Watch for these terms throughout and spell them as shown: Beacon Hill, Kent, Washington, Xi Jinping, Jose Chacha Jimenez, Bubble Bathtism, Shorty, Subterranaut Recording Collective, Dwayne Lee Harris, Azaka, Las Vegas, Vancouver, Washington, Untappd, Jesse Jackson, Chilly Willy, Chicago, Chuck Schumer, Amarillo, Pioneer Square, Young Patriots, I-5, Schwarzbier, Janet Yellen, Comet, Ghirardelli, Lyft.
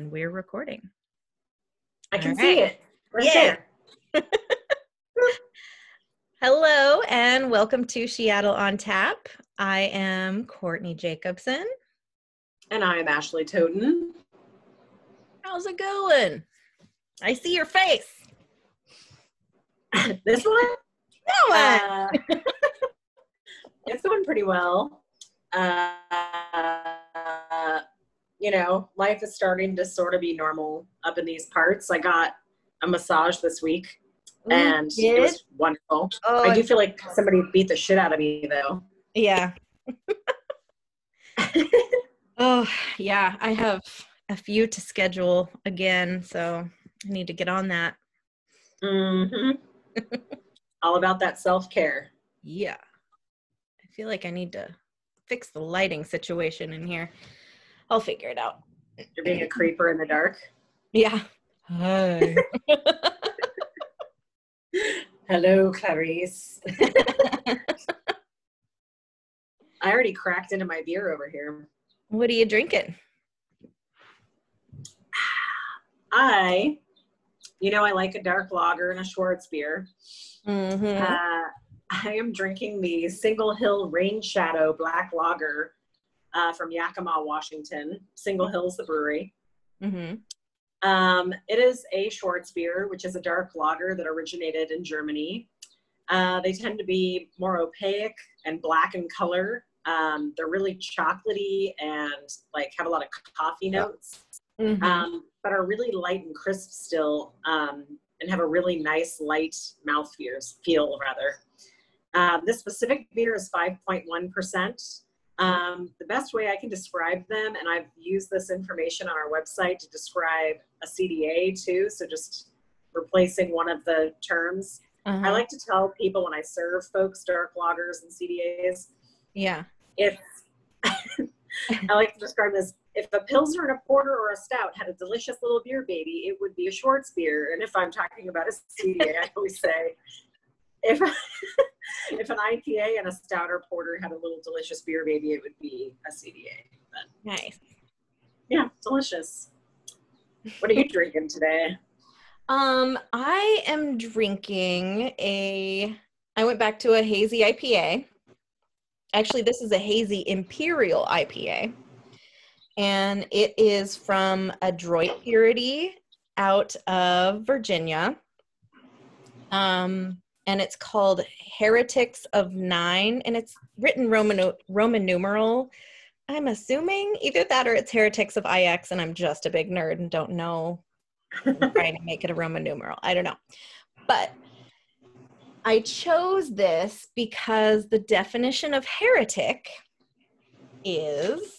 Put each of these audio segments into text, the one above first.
and we're recording. I can see it. Yeah. Hello and welcome to Seattle on Tap. I am Courtney Jacobson. And I am Ashley Toten. How's it going? I see your face. This one? That one! It's going pretty well. You know, life is starting to sort of be normal up in these parts. I got a massage this week, and it was wonderful. Oh, I do feel like somebody beat the shit out of me, though. Yeah. Oh, yeah. I have a few to schedule again, so I need to get on that. Mm-hmm. All about that self-care. Yeah. I feel like I need to fix the lighting situation in here. I'll figure it out. You're being a creeper in the dark? Yeah. Hi. Hello, Clarice. I already cracked into my beer over here. What are you drinking? You know, I like a dark lager and a Schwarzbier. Mm-hmm. I am drinking the Single Hill Rain Shadow Black Lager from Yakima, Washington. Single Hills, the brewery. Mm-hmm. It is a Schwarzbier, which is a dark lager that originated in Germany. They tend to be more opaque and black in color. They're really chocolatey and like have a lot of coffee notes. Mm-hmm. But are really light and crisp still, and have a really nice light mouth feel rather. This specific beer is 5.1%. The best way I can describe them, and I've used this information on our website to describe a CDA too, so just replacing one of the terms. Uh-huh. I like to tell people when I serve folks dark lagers and CDAs, yeah, I like to describe this. If a Pilsner and a Porter or a Stout had a delicious little beer baby, it would be a Schwarzbier. And if I'm talking about a CDA, I always say, if an IPA and a Stout or Porter had a little delicious beer baby, it would be a CDA. But, nice. Yeah, delicious. What are you drinking today? I am drinking I went back to a hazy IPA. Actually, this is a hazy imperial IPA. And it is from Adroit Theory out of Virginia. And it's called Heretics of Nine. And it's written Roman numeral. I'm assuming either that or it's Heretics of IX. And I'm just a big nerd and don't know. I'm trying to make it a Roman numeral. I don't know. But I chose this because the definition of heretic is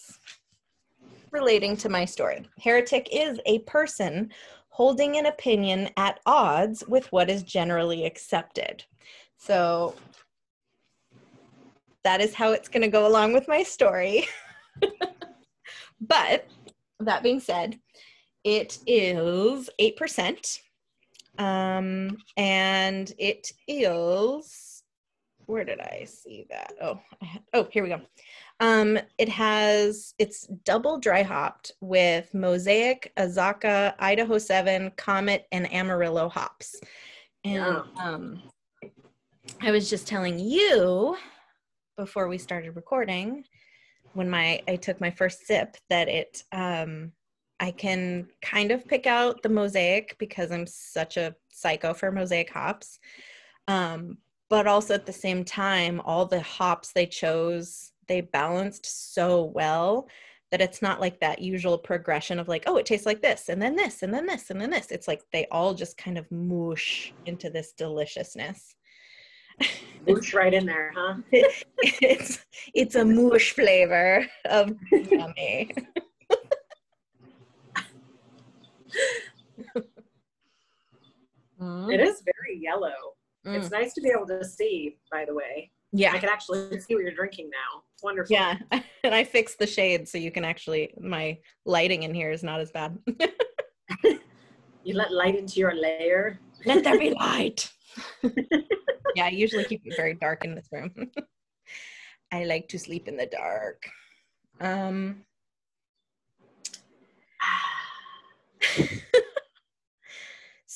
relating to my story. Heretic is a person holding an opinion at odds with what is generally accepted. So that is how it's going to go along with my story. But that being said, it is 8%. And it is, where did I see that? Oh, here we go. It's double dry hopped with mosaic, Azaka, Idaho 7, Comet, and Amarillo hops. And I was just telling you before we started recording, when I took my first sip, that it I can kind of pick out the mosaic because I'm such a psycho for mosaic hops. But also at the same time, all the hops they chose, they balanced so well that it's not like that usual progression of like, oh, it tastes like this, and then this, and then this, and then this. It's like they all just kind of moosh into this deliciousness. Moosh right in there, huh? It's a moosh flavor of yummy. It is very yellow. Mm. It's nice to be able to see, by the way. Yeah. I can actually see what you're drinking now. It's wonderful. Yeah. And I fixed the shade so you can actually, my lighting in here is not as bad. You let light into your layer. Let there be light. Yeah, I usually keep it very dark in this room. I like to sleep in the dark.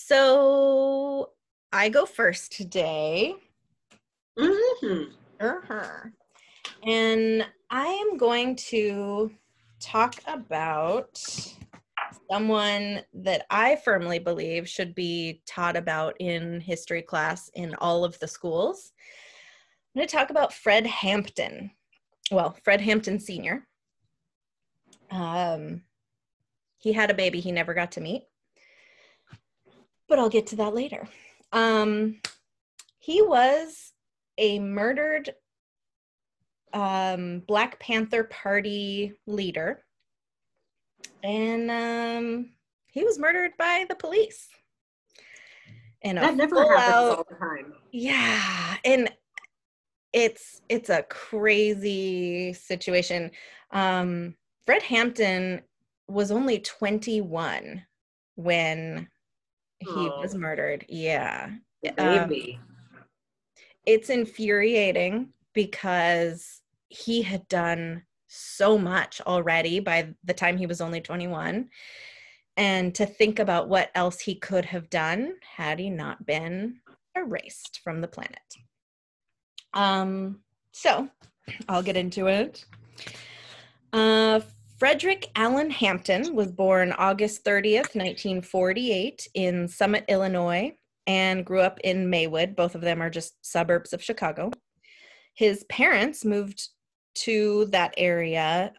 So I go first today. Mm-hmm. And I am going to talk about someone that I firmly believe should be taught about in history class in all of the schools. I'm going to talk about Fred Hampton. Well, Fred Hampton Sr. He had a baby he never got to meet, but I'll get to that later. He was a murdered Black Panther Party leader, and he was murdered by the police. And that never happens all the time. Yeah, and it's a crazy situation. Fred Hampton was only 21 when he was murdered. Yeah. Maybe. It's infuriating because he had done so much already by the time he was only 21. And to think about what else he could have done had he not been erased from the planet. So I'll get into it. Frederick Allen Hampton was born August 30th, 1948 in Summit, Illinois, and grew up in Maywood. Both of them are just suburbs of Chicago. His parents moved to that area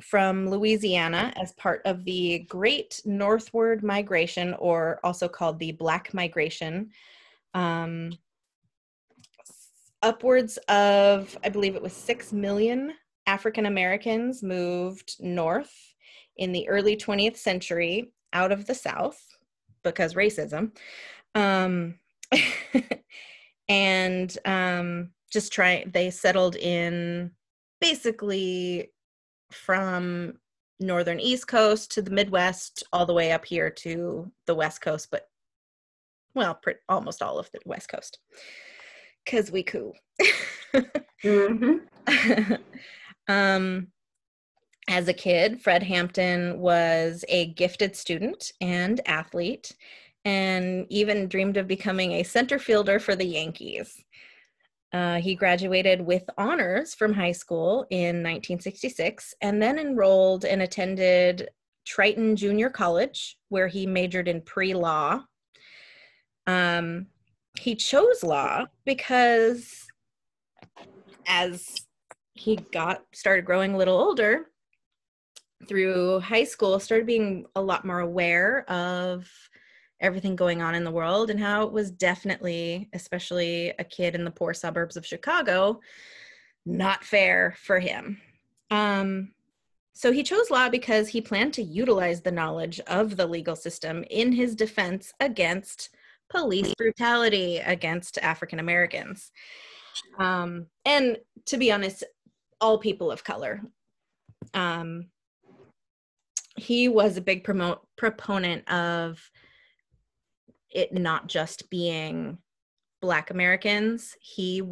from Louisiana as part of the Great Northward Migration, or also called the Black Migration. Upwards of, I believe it was 6 million African Americans moved north in the early 20th century out of the South because racism, and just they settled in basically from northern East Coast to the Midwest, all the way up here to the West Coast, but almost all of the West Coast because we cool. Mm-hmm. As a kid, Fred Hampton was a gifted student and athlete, and even dreamed of becoming a center fielder for the Yankees. He graduated with honors from high school in 1966, and then enrolled and attended Triton Junior College, where he majored in pre-law. He chose law because as he started growing a little older through high school, started being a lot more aware of everything going on in the world and how it was definitely, especially a kid in the poor suburbs of Chicago, not fair for him. So he chose law because he planned to utilize the knowledge of the legal system in his defense against police brutality against African Americans. And to be honest, all people of color. He was a big proponent of it not just being Black Americans. He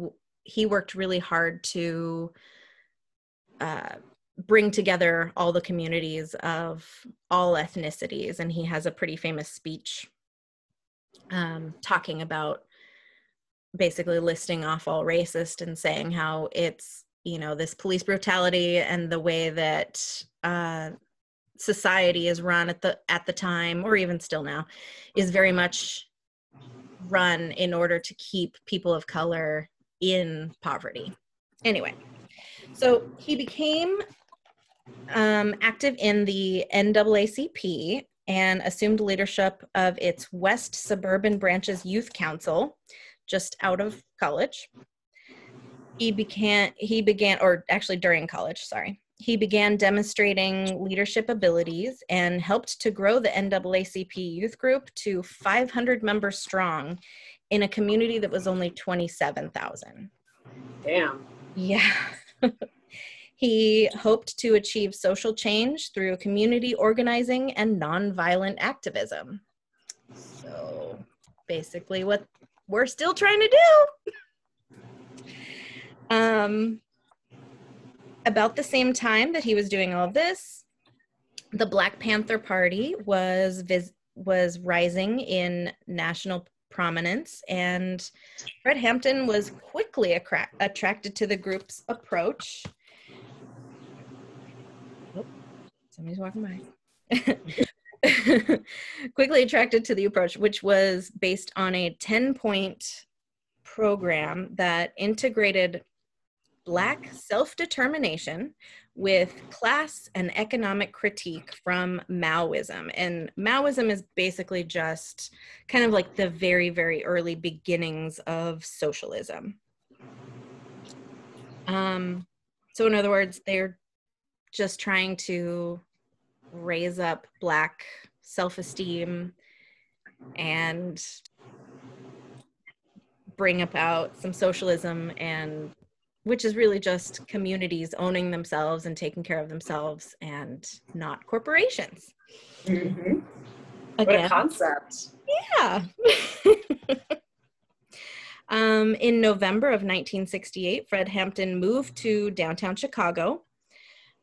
worked really hard to bring together all the communities of all ethnicities, and he has a pretty famous speech talking about basically listing off all racist and saying how it's, you know, this police brutality and the way that society is run at the time, or even still now, is very much run in order to keep people of color in poverty. Anyway, so he became active in the NAACP and assumed leadership of its West Suburban Branches Youth Council just out of college. During college, sorry. He began demonstrating leadership abilities and helped to grow the NAACP youth group to 500 members strong in a community that was only 27,000. Damn. Yeah. He hoped to achieve social change through community organizing and nonviolent activism. So basically what we're still trying to do. About the same time that he was doing all of this, the Black Panther Party was was rising in national prominence, and Fred Hampton was quickly attracted to the group's approach. Oh, somebody's walking by. Quickly attracted to the approach, which was based on a 10-point program that integrated Black self-determination with class and economic critique from Maoism. And Maoism is basically just kind of like the very, very early beginnings of socialism. So in other words, they're just trying to raise up Black self-esteem and bring about some socialism, and which is really just communities owning themselves and taking care of themselves and not corporations. Mm-hmm. What a concept. Yeah. In November of 1968, Fred Hampton moved to downtown Chicago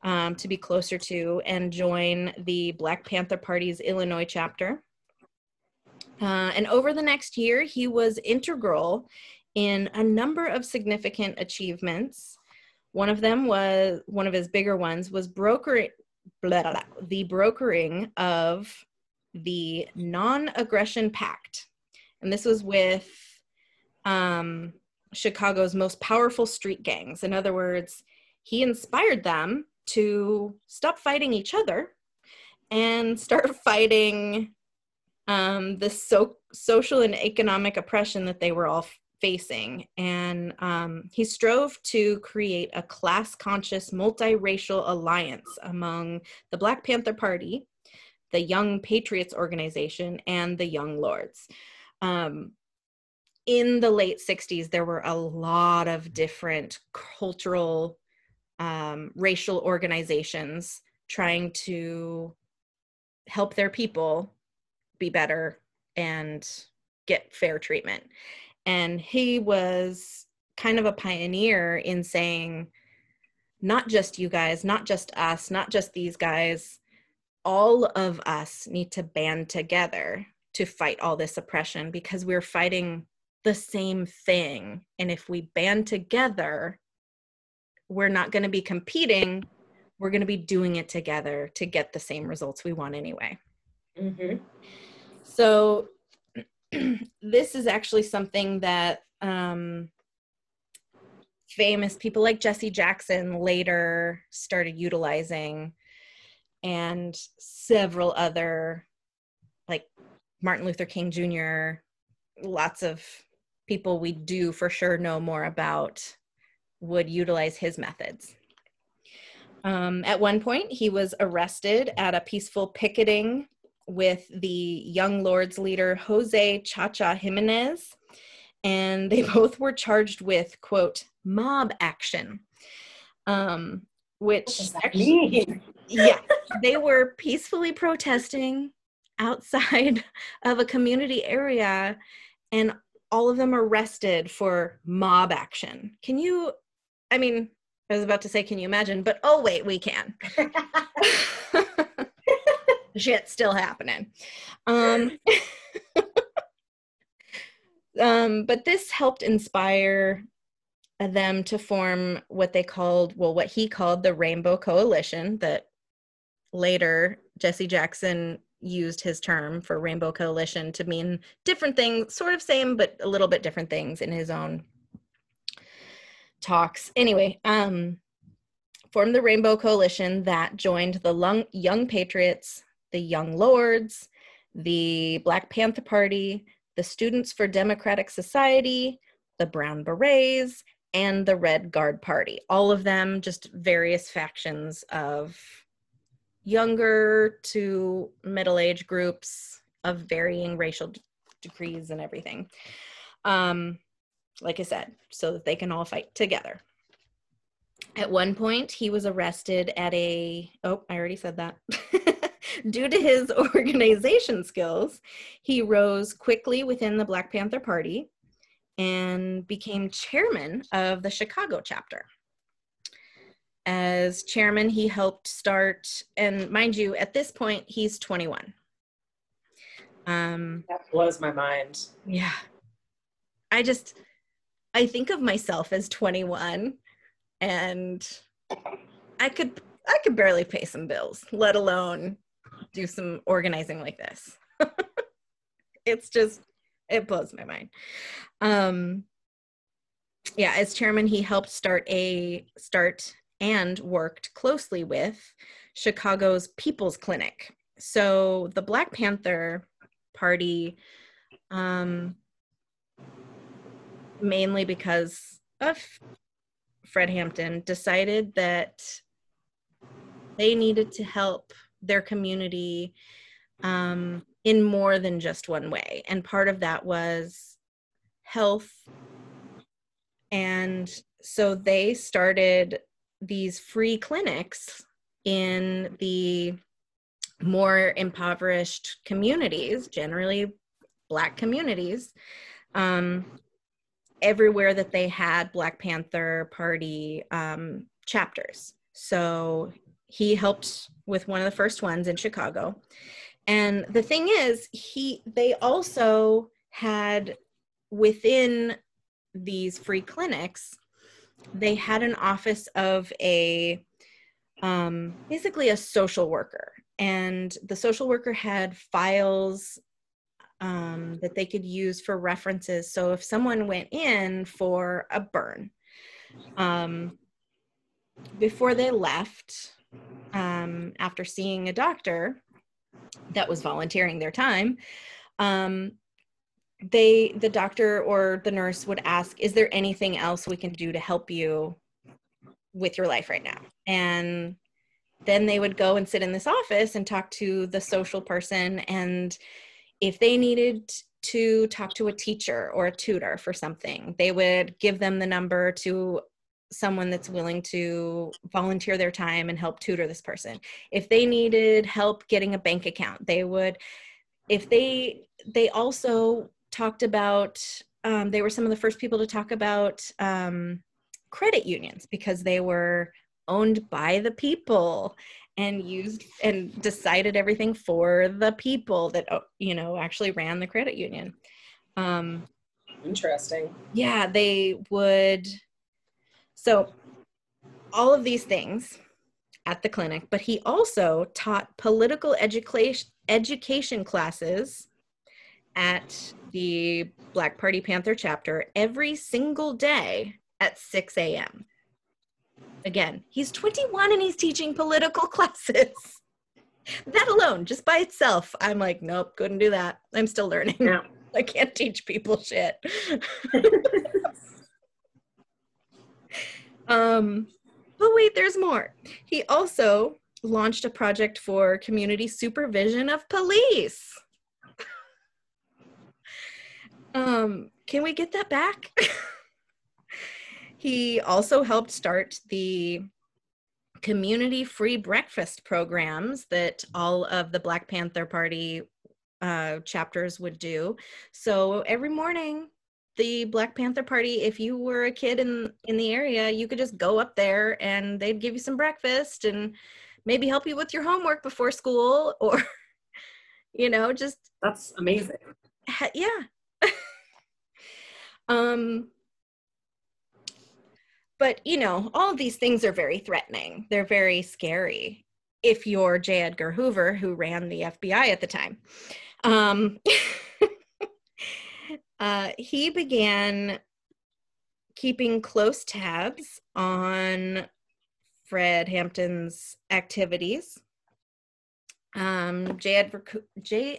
to be closer to and join the Black Panther Party's Illinois chapter. And over the next year, he was integral in a number of significant achievements. One of his bigger ones was the brokering of the Non-Aggression Pact. And this was with Chicago's most powerful street gangs. In other words, he inspired them to stop fighting each other and start fighting the social and economic oppression that they were all facing. And he strove to create a class-conscious, multiracial alliance among the Black Panther Party, the Young Patriots organization, and the Young Lords. In the late 60s, there were a lot of different cultural, racial organizations trying to help their people be better and get fair treatment. And he was kind of a pioneer in saying, not just you guys, not just us, not just these guys, all of us need to band together to fight all this oppression, because we're fighting the same thing. And if we band together, we're not going to be competing. We're going to be doing it together to get the same results we want anyway. Mm-hmm. So this is actually something that famous people like Jesse Jackson later started utilizing, and several other, like Martin Luther King Jr., lots of people we do for sure know more about would utilize his methods. At one point, he was arrested at a peaceful picketing with the Young Lords leader, Jose Chacha Jimenez, and they both were charged with, quote, mob action, which actually, yeah, they were peacefully protesting outside of a community area, and all of them arrested for mob action. Can you, I mean, I was about to say, can you imagine? But oh wait, we can. Shit's still happening. But this helped inspire them to form what they called, well, what he called the Rainbow Coalition, that later Jesse Jackson used his term for Rainbow Coalition to mean different things, sort of same, but a little bit different things in his own talks. Anyway, formed the Rainbow Coalition that joined the Young Patriots, the Young Lords, the Black Panther Party, the Students for Democratic Society, the Brown Berets, and the Red Guard Party. All of them just various factions of younger to middle-aged groups of varying racial degrees and everything. Like I said, so that they can all fight together. At one point, he was arrested at a, oh, I already said that. Due to his organization skills, he rose quickly within the Black Panther Party and became chairman of the Chicago chapter. As chairman, he helped start, and mind you, at this point, he's 21. That blows my mind. Yeah. I think of myself as 21 and I could barely pay some bills, let alone do some organizing like this. It blows my mind. Yeah, as chairman, he helped start and worked closely with Chicago's People's Clinic. So the Black Panther Party, mainly because of Fred Hampton, decided that they needed to help their community in more than just one way. And part of that was health. And so they started these free clinics in the more impoverished communities, generally Black communities, everywhere that they had Black Panther Party chapters. So he helped with one of the first ones in Chicago. And the thing is, they also had, within these free clinics, they had an office of a, basically a social worker. And the social worker had files that they could use for references. So if someone went in for a burn, before they left, after seeing a doctor that was volunteering their time, the doctor or the nurse would ask, is there anything else we can do to help you with your life right now? And then they would go and sit in this office and talk to the social person. And if they needed to talk to a teacher or a tutor for something, they would give them the number to someone that's willing to volunteer their time and help tutor this person. If they needed help getting a bank account, they would, they also talked about, they were some of the first people to talk about credit unions, because they were owned by the people and used and decided everything for the people that, you know, actually ran the credit union. Interesting. Yeah, they would. So all of these things at the clinic, but he also taught political education classes at the Black Party Panther chapter every single day at 6 a.m. Again, he's 21 and he's teaching political classes. That alone, just by itself, I'm like, nope, couldn't do that. I'm still learning. No. I can't teach people shit. But wait, there's more. He also launched a project for community supervision of police. Can we get that back? He also helped start the community free breakfast programs that all of the Black Panther Party chapters would do. So every morning, the Black Panther Party, if you were a kid in the area, you could just go up there and they'd give you some breakfast and maybe help you with your homework before school, or, you know, just. That's amazing. Yeah. But, you know, all of these things are very threatening. They're very scary if you're J. Edgar Hoover, who ran the FBI at the time. He began keeping close tabs on Fred Hampton's activities. J.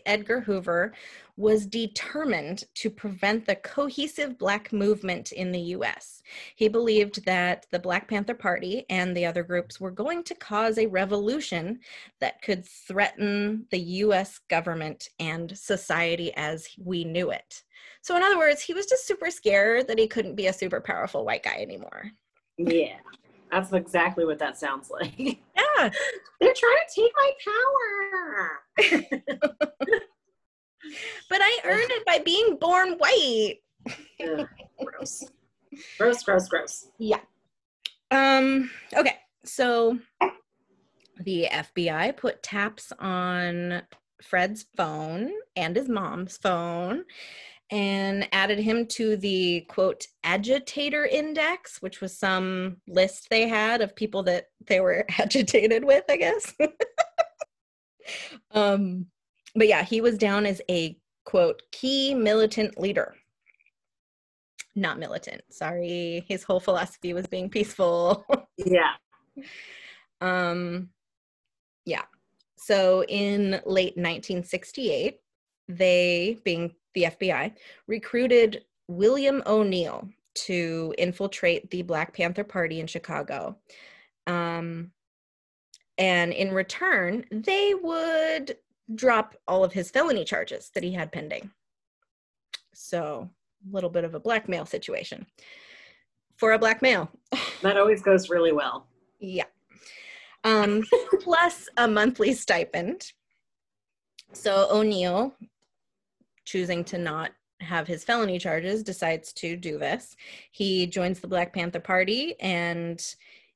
Edgar Hoover was determined to prevent the cohesive Black movement in the U.S. He believed that the Black Panther Party and the other groups were going to cause a revolution that could threaten the U.S. government and society as we knew it. So in other words, he was just super scared that he couldn't be a super powerful white guy anymore. Yeah. That's exactly what that sounds like. Yeah. They're trying to take my power. But I earned it by being born white. Gross. Gross, gross, gross. Yeah. Okay. So the FBI put taps on Fred's phone and his mom's phone and added him to the, quote, agitator index, which was some list they had of people that they were agitated with, I guess. But yeah, he was down as a, quote, key militant leader. Not militant, sorry. His whole philosophy was being peaceful. Yeah. Yeah. So in late 1968, they, being the FBI, recruited William O'Neal to infiltrate the Black Panther Party in Chicago. And in return, they would drop all of his felony charges that he had pending. So a little bit of a blackmail situation for a black male. That always goes really well. Yeah. Plus a monthly stipend. So O'Neal, choosing to not have his felony charges, decides to do this. He joins the Black Panther Party and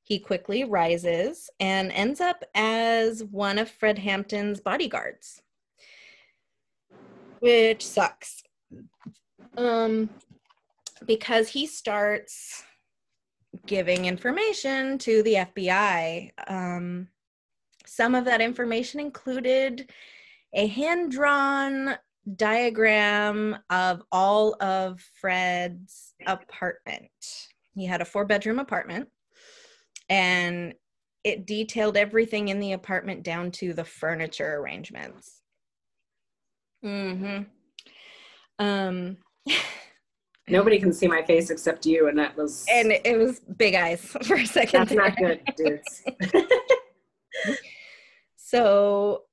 he quickly rises and ends up as one of Fred Hampton's bodyguards, which sucks. Because he starts giving information to the FBI. Some of that information included a hand-drawn diagram of all of Fred's apartment. He had a 4-bedroom apartment, and it detailed everything in the apartment down to the furniture arrangements. Mm-hmm. Nobody can see my face except you, and that was... And it was big eyes for a second. That's not good, dudes. So,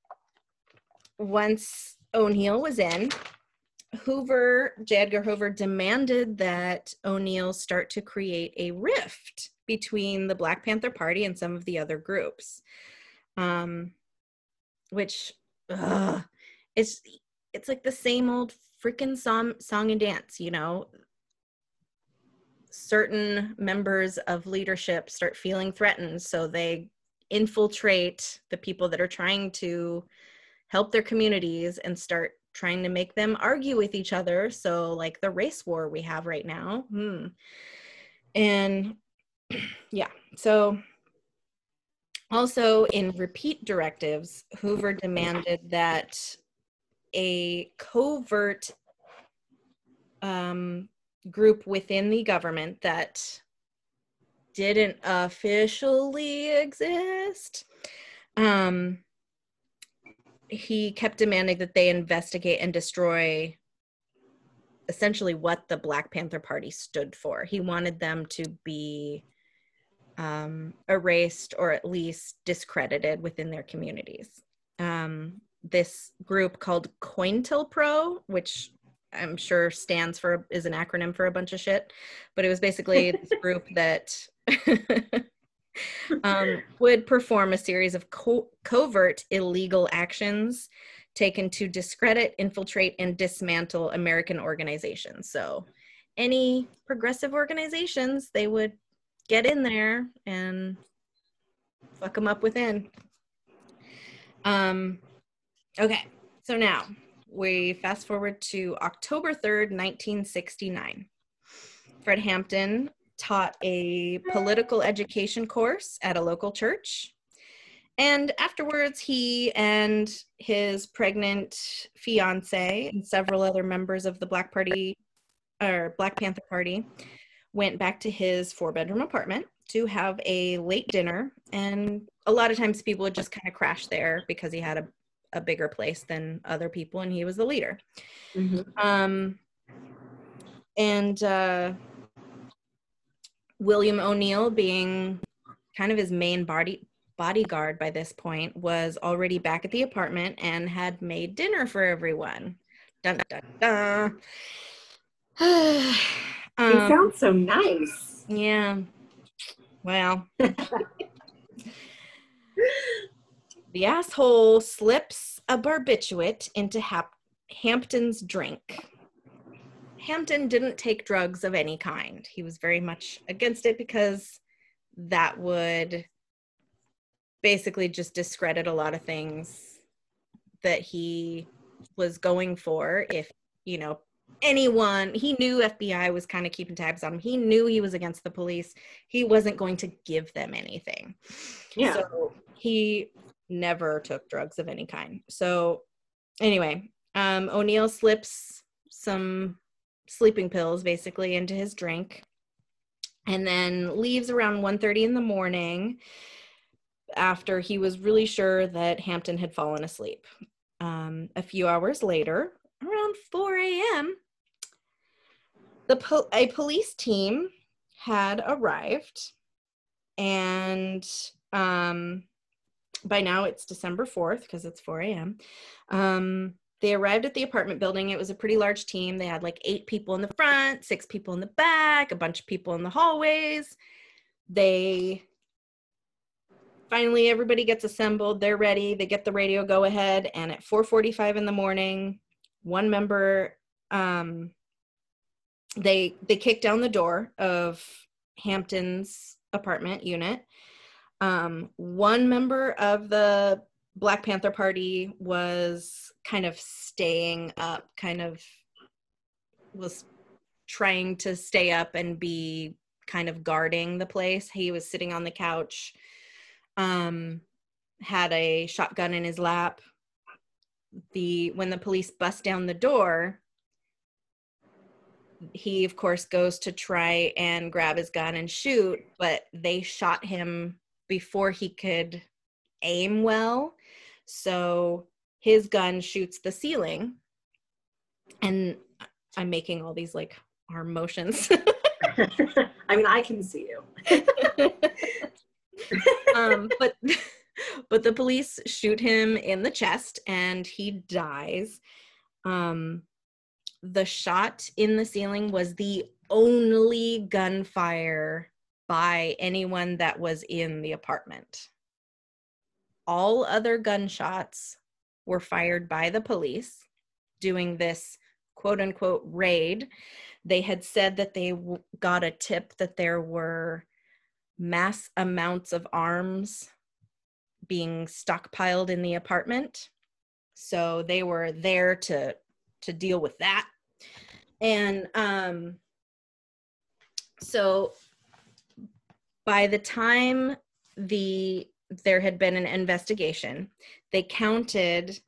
once O'Neal was in, Hoover, J. Edgar Hoover, demanded that O'Neal start to create a rift between the Black Panther Party and some of the other groups. Which, it's like the same old freaking song and dance, you know? Certain members of leadership start feeling threatened, so they infiltrate the people that are trying to help their communities and start trying to make them argue with each other. So like the race war we have right now. And yeah, so also in repeat directives, Hoover demanded that a covert group within the government that didn't officially exist. He kept demanding that they investigate and destroy essentially what the Black Panther Party stood for. He wanted them to be erased or at least discredited within their communities. This group called COINTELPRO, which I'm sure stands for, is an acronym for a bunch of shit, but it was basically this group that would perform a series of covert illegal actions taken to discredit, infiltrate, and dismantle American organizations. So any progressive organizations, they would get in there and fuck them up within. Okay, so now we fast forward to October 3rd, 1969. Fred Hampton taught a political education course at a local church. And afterwards, he and his pregnant fiance and several other members of the Black Panther Party went back to his 4-bedroom apartment to have a late dinner. And a lot of times people would just kind of crash there because he had a bigger place than other people, and he was the leader. Mm-hmm. William O'Neal, being kind of his main bodyguard by this point, was already back at the apartment and had made dinner for everyone. Dun, dun, dun. He sounds so nice. Yeah. Well. The asshole slips a barbiturate into Hampton's drink. Hampton didn't take drugs of any kind. He was very much against it because that would basically just discredit a lot of things that he was going for. If, you know, anyone, he knew FBI was kind of keeping tabs on him. He knew he was against the police. He wasn't going to give them anything. Yeah. So he never took drugs of any kind. So anyway, O'Neal slips some sleeping pills basically into his drink and then leaves around 1:30 in the morning after he was really sure that Hampton had fallen asleep. A few hours later, around 4 a.m., a police team had arrived, and by now it's December 4th because it's 4 a.m. They arrived at the apartment building. It was a pretty large team. They had like 8 people in the front, 6 people in the back, a bunch of people in the hallways. Finally, everybody gets assembled. They're ready. They get the radio go ahead. And at 4:45 in the morning, one member, they kick down the door of Hampton's apartment unit. One member of the Black Panther Party was kind of staying up, was trying to stay up and be kind of guarding the place. He was sitting on the couch, had a shotgun in his lap. When the police bust down the door, he of course goes to try and grab his gun and shoot, but they shot him before he could aim well. So his gun shoots the ceiling, and I'm making all these like arm motions. I mean, I can see you. But the police shoot him in the chest and he dies. The shot in the ceiling was the only gunfire by anyone that was in the apartment. All other gunshots were fired by the police doing this quote-unquote raid. They had said that they got a tip that there were mass amounts of arms being stockpiled in the apartment, so they were there to deal with that. And so by the time there had been an investigation, they counted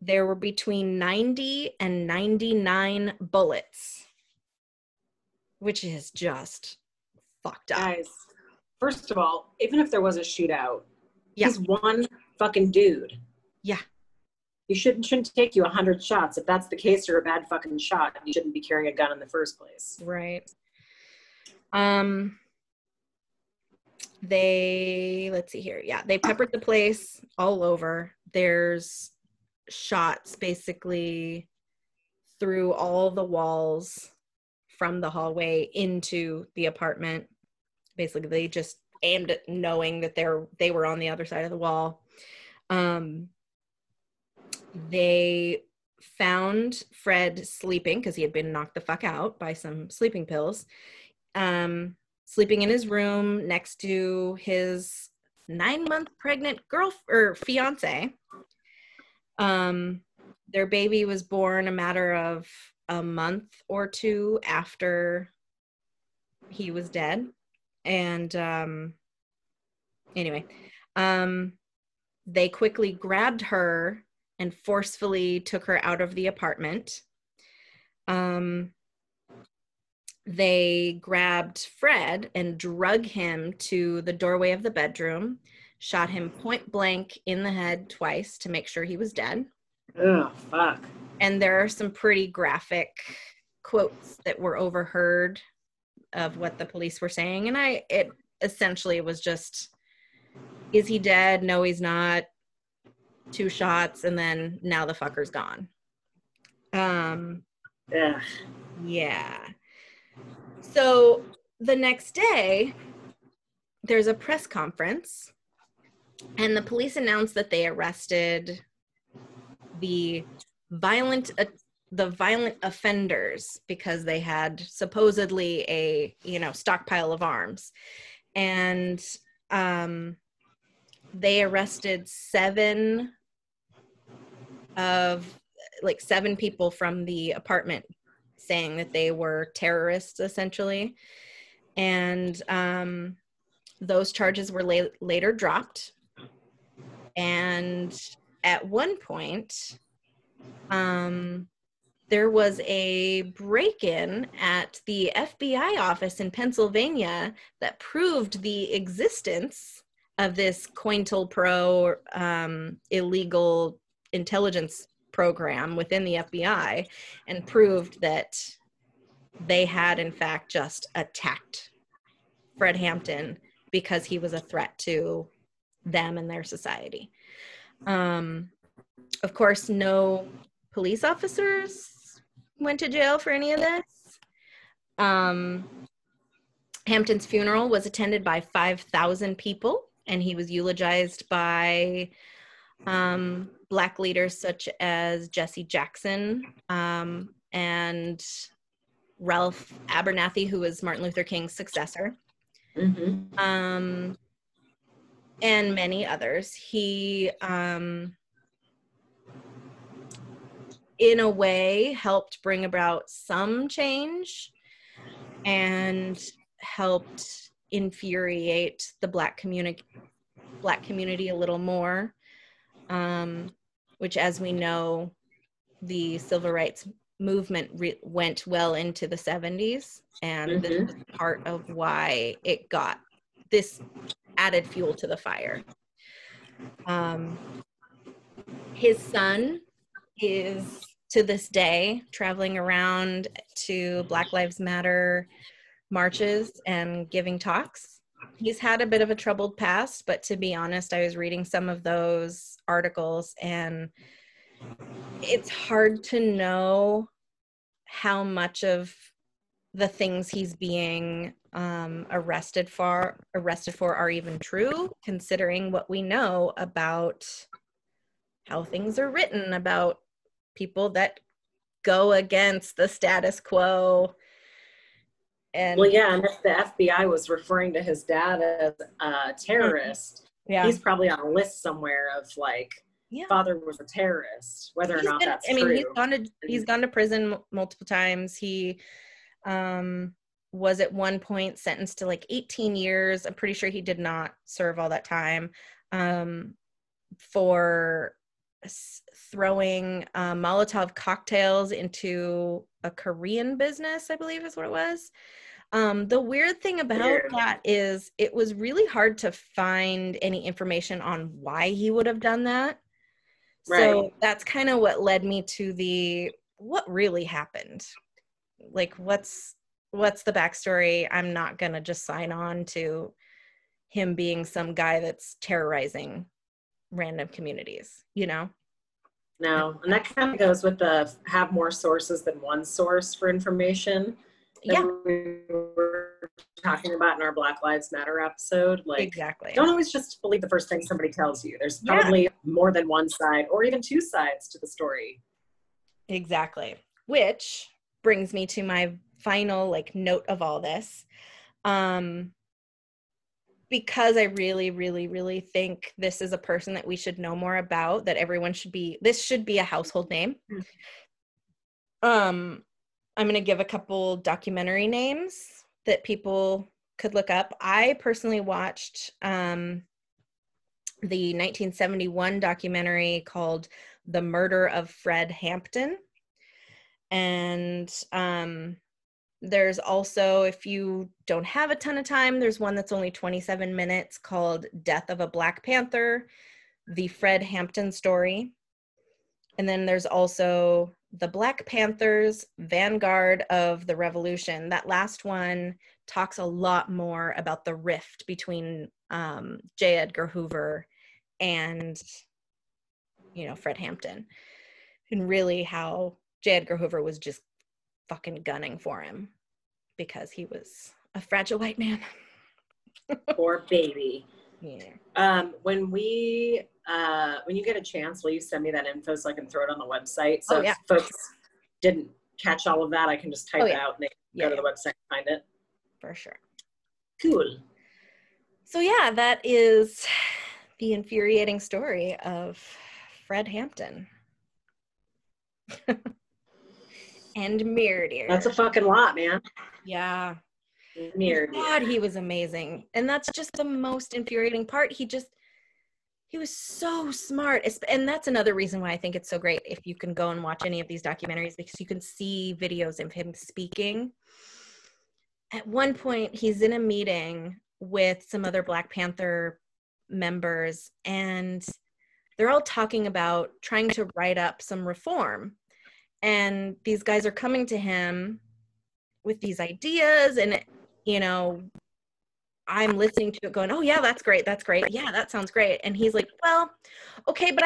there were between 90 and 99 bullets, which is just fucked up. Guys, first of all, even if there was a shootout, he's one fucking dude. Yeah. You shouldn't take you 100 shots. If that's the case, you're a bad fucking shot. You shouldn't be carrying a gun in the first place. Right. Let's see here. Yeah, they peppered the place all over. There's shots basically through all the walls from the hallway into the apartment. Basically, they just aimed at knowing that they were on the other side of the wall. They found Fred sleeping because he had been knocked the fuck out by some sleeping pills. Sleeping in his room next to his 9-month pregnant fiance. Their baby was born a matter of a month or two after he was dead. And they quickly grabbed her and forcefully took her out of the apartment. They grabbed Fred and drug him to the doorway of the bedroom, shot him point blank in the head twice to make sure he was dead. Oh, fuck. And there are some pretty graphic quotes that were overheard of what the police were saying, and it essentially was just, is he dead? No, he's not. 2 shots, and then now the fucker's gone. Ugh. Yeah. So the next day, there's a press conference, and the police announced that they arrested the violent offenders because they had supposedly a, stockpile of arms. And they arrested 7 of like 7 people from the apartment saying that they were terrorists, essentially. And those charges were later dropped. And at one point, there was a break-in at the FBI office in Pennsylvania that proved the existence of this COINTELPRO illegal intelligence program within the FBI, and proved that they had, in fact, just attacked Fred Hampton because he was a threat to them and their society. Of course, no police officers went to jail for any of this. Hampton's funeral was attended by 5,000 people, and he was eulogized by Black leaders such as Jesse Jackson and Ralph Abernathy, who was Martin Luther King's successor, and many others. He, in a way, helped bring about some change and helped infuriate the Black community a little more, which, as we know, the civil rights movement went well into the 70s, and this was part of why it got this added fuel to the fire. His son is, to this day, traveling around to Black Lives Matter marches and giving talks. He's had a bit of a troubled past, but to be honest, I was reading some of those articles, and it's hard to know how much of the things he's being arrested for are even true, considering what we know about how things are written about people that go against the status quo. And well, yeah, and if the FBI was referring to his dad as a terrorist, he's probably on a list somewhere of like, father was a terrorist, whether or not that's true. I mean, he's gone to prison multiple times. He was at one point sentenced to like 18 years. I'm pretty sure he did not serve all that time for throwing Molotov cocktails into a Korean business, I believe is what it was. The weird thing about that is it was really hard to find any information on why he would have done that. So that's kind of what led me to what really happened. Like, what's the backstory? I'm not going to just sign on to him being some guy that's terrorizing random communities, you know? No, and that kind of goes with the have more sources than one source for information that we were talking about in our Black Lives Matter episode. Like, don't always just believe the first thing somebody tells you. There's probably more than one side or even two sides to the story. Exactly. Which brings me to my final like note of all this, because I really, really, really think this is a person that we should know more about, that everyone should be, this should be a household name. I'm going to give a couple documentary names that people could look up. I personally watched the 1971 documentary called The Murder of Fred Hampton. And there's also, if you don't have a ton of time, there's one that's only 27 minutes called Death of a Black Panther, The Fred Hampton Story. And then there's also The Black Panthers, Vanguard of the Revolution. That last one talks a lot more about the rift between J. Edgar Hoover and, you know, Fred Hampton, and really how J. Edgar Hoover was just fucking gunning for him because he was a fragile white man. Poor baby. Yeah. When you get a chance, will you send me that info so I can throw it on the website? So if folks didn't catch all of that, I can just type it out and they can go to the website and find it. For sure. Cool. So yeah, that is the infuriating story of Fred Hampton. And Myrdir. That's a fucking lot, man. Yeah. Myrdir. God, he was amazing. And that's just the most infuriating part. He was so smart. And that's another reason why I think it's so great if you can go and watch any of these documentaries, because you can see videos of him speaking. At one point, he's in a meeting with some other Black Panther members, and they're all talking about trying to write up some reform. And these guys are coming to him with these ideas, and, you know, I'm listening to it going, oh yeah, that's great. That's great. Yeah, that sounds great. And he's like, well, okay, but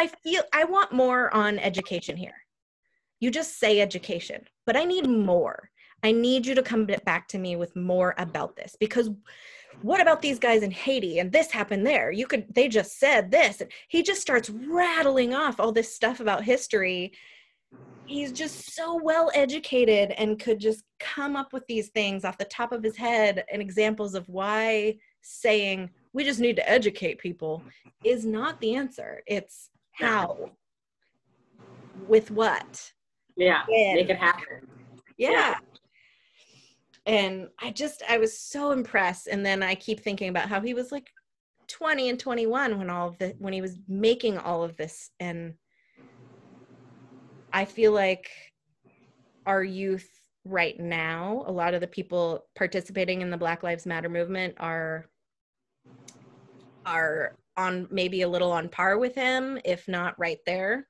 I want more on education here. You just say education, but I need more. I need you to come back to me with more about this, because what about these guys in Haiti and this happened there? They just said this. And he just starts rattling off all this stuff about history. He's just so well educated and could just come up with these things off the top of his head, and examples of why saying we just need to educate people is not the answer. It's how, with what. Yeah, make it happen. Yeah. And I was so impressed. And then I keep thinking about how he was like 20 and 21 when he was making all of this. And I feel like our youth right now, a lot of the people participating in the Black Lives Matter movement are on maybe a little on par with him, if not right there.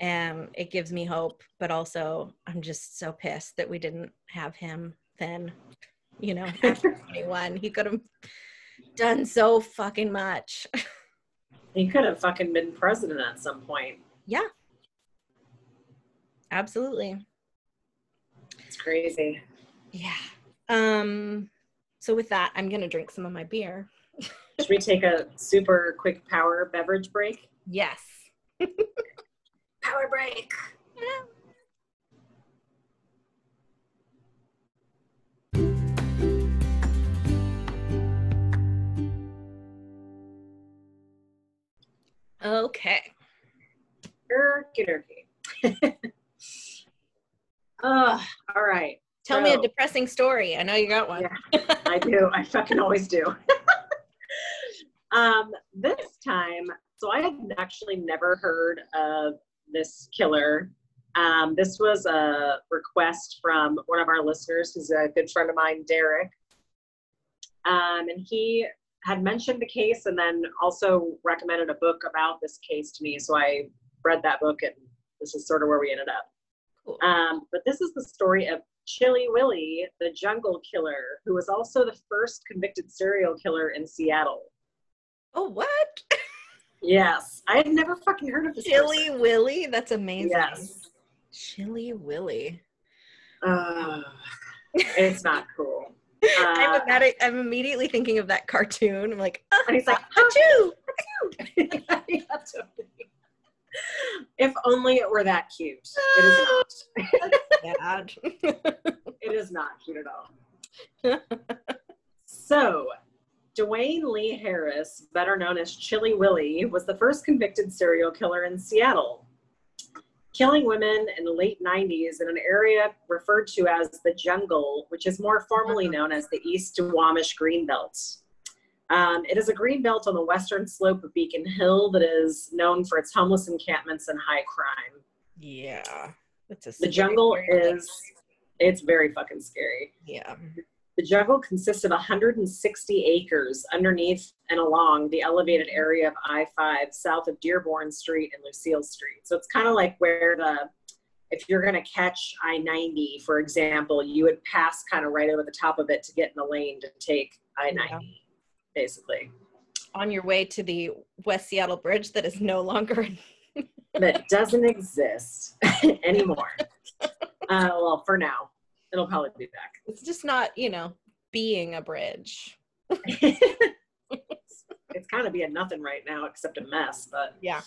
And it gives me hope, but also I'm just so pissed that we didn't have him then, you know, after 21. He could have done so fucking much. He could have fucking been president at some point. Yeah. Absolutely. It's crazy. Yeah. So with that, I'm going to drink some of my beer. Should we take a super quick power beverage break? Yes. Power break. Yeah. Okay. Erky-derky. All right. Tell me a depressing story. I know you got one. Yeah, I do. I fucking always do. This time, so I had actually never heard of this killer. This was a request from one of our listeners, who's a good friend of mine, Derek. And he had mentioned the case and then also recommended a book about this case to me. So I read that book, and this is sort of where we ended up. Cool. But this is the story of Chilly Willy, the jungle killer, who was also the first convicted serial killer in Seattle. Oh, what? Yes. I had never fucking heard of this Chilly Willy? That's amazing. Yes. Chilly Willy. It's not cool. I'm immediately thinking of that cartoon. I'm like, oh, and he's like, achoo! Achoo! If only it were that cute. It is not. It is not cute at all. So, Dwayne Lee Harris, better known as Chilly Willy, was the first convicted serial killer in Seattle, killing women in the late 90s in an area referred to as the Jungle, which is more formally known as the East Duwamish Greenbelt. It is a green belt on the western slope of Beacon Hill that is known for its homeless encampments and high crime. Yeah. The jungle is, it's very fucking scary. Yeah. The jungle consists of 160 acres underneath and along the elevated area of I-5 south of Dearborn Street and Lucille Street. So it's kind of like where if you're going to catch I-90, for example, you would pass kind of right over the top of it to get in the lane to take I-90. Yeah. Basically. On your way to the West Seattle Bridge that is no longer... that doesn't exist anymore. Well, for now. It'll probably be back. It's just not, you know, being a bridge. It's kind of being nothing right now except a mess, but... Yeah.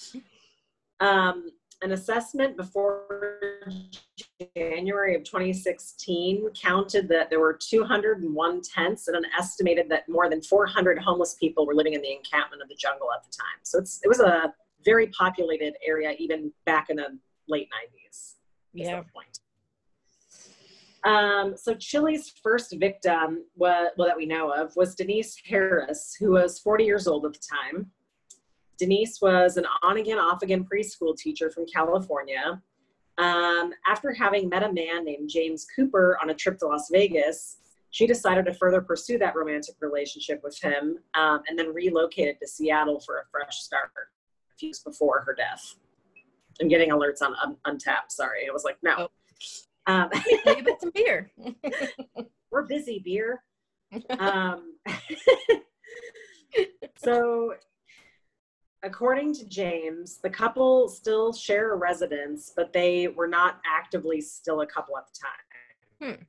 An assessment before January of 2016 counted that there were 201 tents, and an estimated that more than 400 homeless people were living in the encampment of the jungle at the time. So it was a very populated area even back in the late 90s. Yeah. Is the point. So Chilly's first victim, that we know of, was Denise Harris, who was 40 years old at the time. Denise was an on-again, off-again preschool teacher from California. After having met a man named James Cooper on a trip to Las Vegas, she decided to further pursue that romantic relationship with him, and then relocated to Seattle for a fresh start a few years before her death. I'm getting alerts on Untappd, sorry. I was like, no. Oh. Leave it some beer. We're busy, beer. So... According to James, the couple still share a residence, but they were not actively still a couple at the time.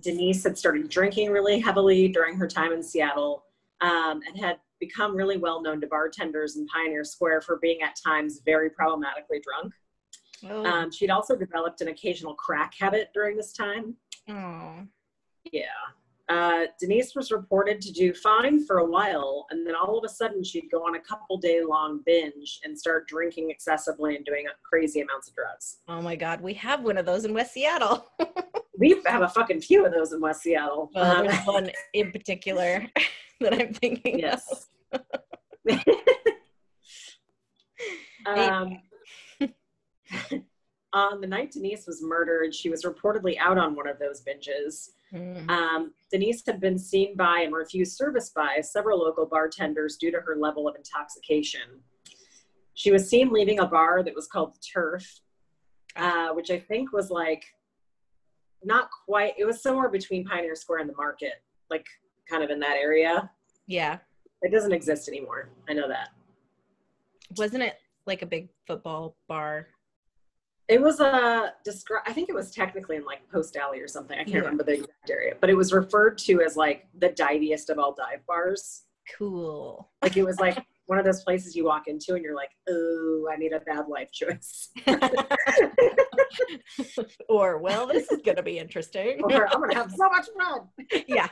Denise had started drinking really heavily during her time in Seattle, and had become really well known to bartenders in Pioneer Square for being at times very problematically drunk. Oh. She'd also developed an occasional crack habit during this time. Oh. Yeah. Denise was reported to do fine for a while, and then all of a sudden she'd go on a couple day-long binge and start drinking excessively and doing crazy amounts of drugs. Oh my God, we have one of those in West Seattle. We have a fucking few of those in West Seattle. Well, there's one in particular that I'm thinking yes. of. On the night Denise was murdered, she was reportedly out on one of those binges. Mm-hmm. Denise had been seen by and refused service by several local bartenders due to her level of intoxication. She was seen leaving a bar that was called The Turf, which I think was like, not quite, it was somewhere between Pioneer Square and the market, like kind of in that area. Yeah. It doesn't exist anymore. I know that. Wasn't it like a big football bar? It was I think it was technically in like Post Alley or something. I can't remember the exact area, but it was referred to as like the diviest of all dive bars. Cool. Like it was like one of those places you walk into and you're like, oh, I made a bad life choice. Or, well, this is going to be interesting. Or, I'm going to have so much fun. Yeah.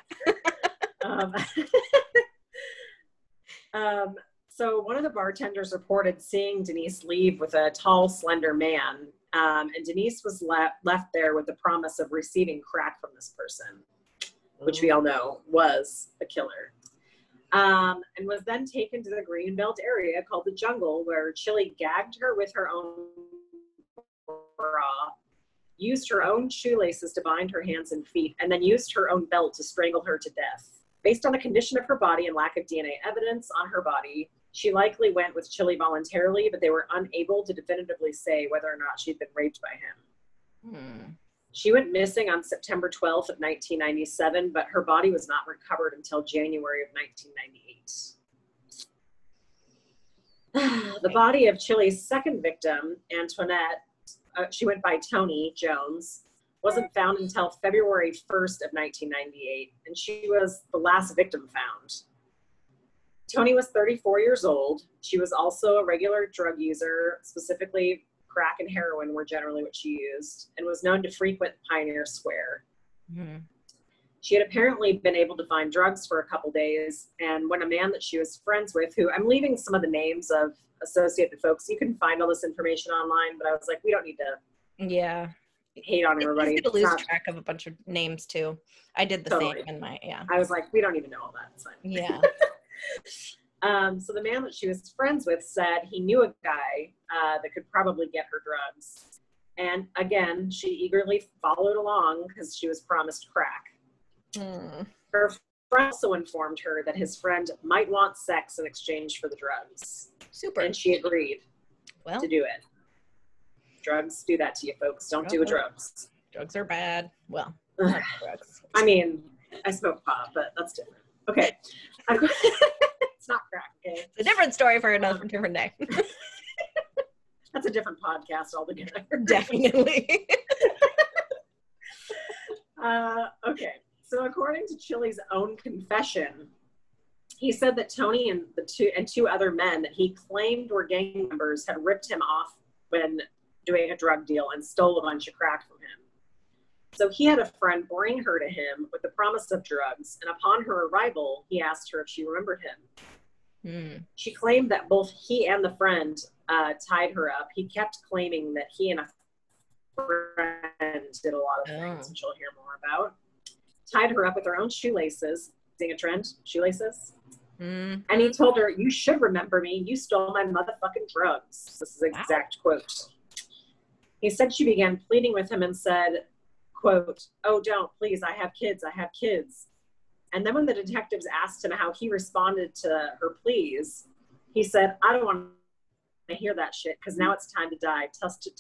So one of the bartenders reported seeing Denise leave with a tall, slender man. And Denise was left there with the promise of receiving crack from this person, which we all know was a killer, and was then taken to the Greenbelt area called the Jungle, where Chilly gagged her with her own bra, used her own shoelaces to bind her hands and feet, and then used her own belt to strangle her to death. Based on the condition of her body and lack of DNA evidence on her body, she likely went with Chilly voluntarily, but they were unable to definitively say whether or not she'd been raped by him. She went missing on September 12th of 1997, but her body was not recovered until January of 1998. The body of Chilly's second victim, Antoinette, she went by Tony Jones, wasn't found until February 1st of 1998, and she was the last victim found. Tony was 34 years old. She was also a regular drug user, specifically crack and heroin were generally what she used, and was known to frequent Pioneer Square. Mm-hmm. She had apparently been able to find drugs for a couple days, and when a man that she was friends with, who I'm leaving some of the names of associated folks, you can find all this information online, but I was like, we don't need to. Yeah. Hate on everybody. It's lose track of a bunch of names too. I did the same in my I was like, we don't even know all that. So. Yeah. So the man that she was friends with said he knew a guy that could probably get her drugs, and again she eagerly followed along because she was promised crack. Her friend also informed her that his friend might want sex in exchange for the drugs. Super. And she agreed to do it. Drugs do that to you, folks. Don't do drugs. Drugs are bad. Well, not drugs. I mean, I smoke pot, but that's different. Okay. It's not crack, okay? It's a different story for another different day. That's a different podcast altogether. Definitely. Okay. So according to Chilly's own confession, he said that Tony and two other men that he claimed were gang members had ripped him off when doing a drug deal and stole a bunch of crack from him. So he had a friend bring her to him with the promise of drugs, and upon her arrival, he asked her if she remembered him. She claimed that both he and the friend tied her up. He kept claiming that he and a friend did a lot of things, which you'll hear more about. Tied her up with her own shoelaces. Seeing a trend? Shoelaces. Mm. And he told her, "You should remember me. You stole my motherfucking drugs." This is an exact quote. He said she began pleading with him and said, quote, "Oh, don't, please. I have kids. I have kids." And then when the detectives asked him how he responded to her pleas, he said, "I don't want to hear that shit because now it's time to die.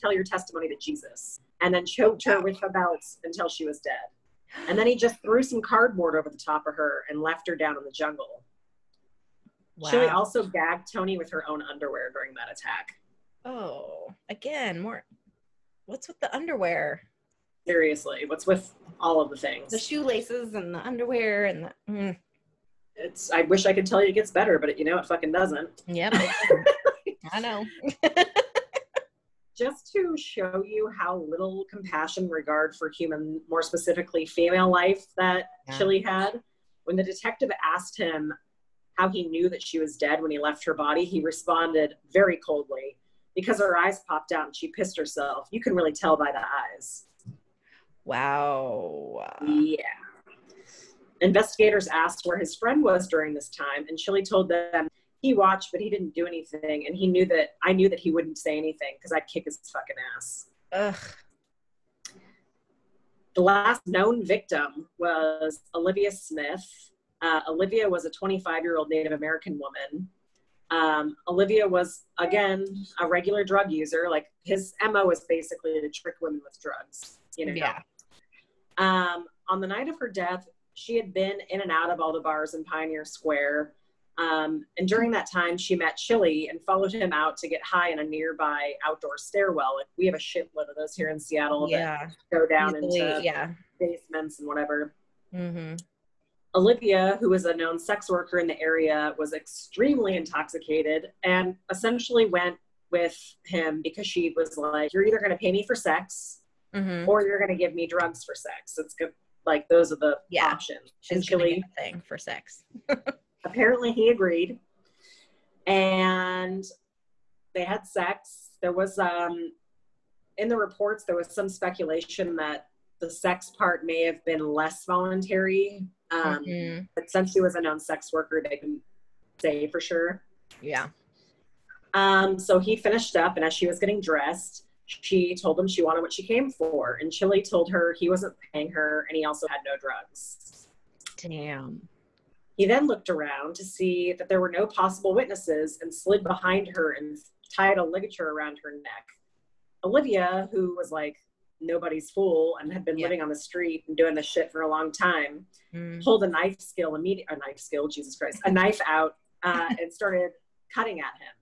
Tell your testimony to Jesus." And then choked her with her belts until she was dead. And then he just threw some cardboard over the top of her and left her down in the jungle. Wow. Chilly also gagged Tony with her own underwear during that attack. Oh, again, more. What's with the underwear? Seriously, what's with all of the things? The shoelaces and the underwear and the... Mm. It's. I wish I could tell you it gets better, but you know, it fucking doesn't. Yep. I know. Just to show you how little compassion, regard for human, more specifically female life that Chilly had, when the detective asked him how he knew that she was dead when he left her body, he responded very coldly, "Because her eyes popped out and she pissed herself. You can really tell by the eyes." Wow. Yeah. Investigators asked where his friend was during this time, and Chilly told them he watched, but he didn't do anything, and he knew that I knew that he wouldn't say anything because I'd kick his fucking ass. Ugh. The last known victim was Olivia Smith. Olivia was a 25-year-old Native American woman. Olivia was, again, a regular drug user. Like, his MO is basically to trick women with drugs, you know? Yeah. On the night of her death, she had been in and out of all the bars in Pioneer Square. And during that time, she met Chilly and followed him out to get high in a nearby outdoor stairwell. Like, we have a shitload of those here in Seattle that go down into basements and whatever. Mm-hmm. Olivia, who was a known sex worker in the area, was extremely intoxicated and essentially went with him because she was like, "You're either going to pay me for sex or you're going to give me drugs for sex. It's good. Like, those are the options." She's Chilly thing for sex. Apparently he agreed, and they had sex. There was, in the reports, there was some speculation that the sex part may have been less voluntary. But since she was a known sex worker, they can say for sure. Yeah. So he finished up, and as she was getting dressed, she told him she wanted what she came for. And Chilly told her he wasn't paying her, and he also had no drugs. Damn. He then looked around to see that there were no possible witnesses and slid behind her and tied a ligature around her neck. Olivia, who was like nobody's fool and had been living on the street and doing this shit for a long time, pulled a knife out and started cutting at him.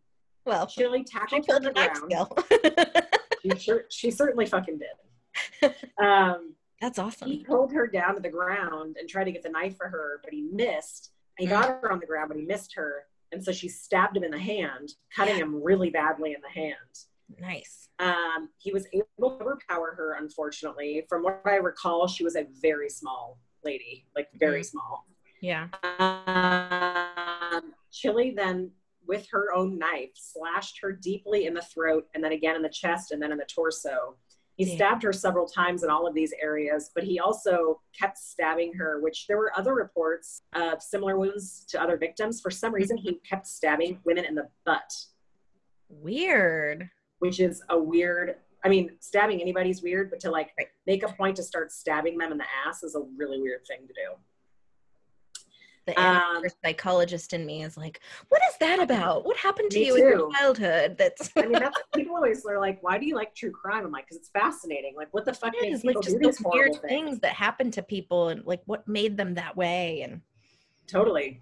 Well, Chilly tackled her to the ground. She certainly fucking did. That's awesome. He pulled her down to the ground and tried to get the knife for her, but he missed. He got her on the ground, but he missed her. And so she stabbed him in the hand, cutting him really badly in the hand. Nice. He was able to overpower her, unfortunately. From what I recall, she was a very small lady, like very small. Yeah. Chilly then, with her own knife, slashed her deeply in the throat and then again in the chest and then in the torso. He stabbed her several times in all of these areas, but he also kept stabbing her, which there were other reports of similar wounds to other victims. For some reason, he kept stabbing women in the butt. Weird. Which is a weird, I mean, stabbing anybody's weird, but to like make a point to start stabbing them in the ass is a really weird thing to do. The psychologist in me is like, what is that about? What happened to you in your childhood? That's people always are like, why do you like true crime? I'm like, because it's fascinating. Like, what the fuck makes people do these weird things that happen to people, and like what made them that way? And totally.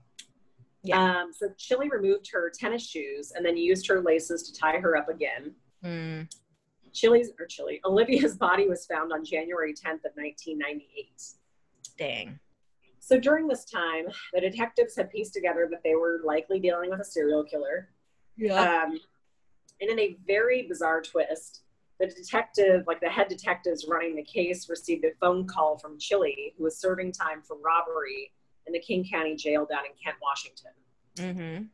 Yeah. So Chilly removed her tennis shoes and then used her laces to tie her up again. Mm. Olivia's body was found on January 10th of 1998. Dang. So during this time, the detectives had pieced together that they were likely dealing with a serial killer. Yeah. And in a very bizarre twist, the detective, like the head detectives running the case, received a phone call from Chilly, who was serving time for robbery in the King County jail down in Kent, Washington. Mm-hmm.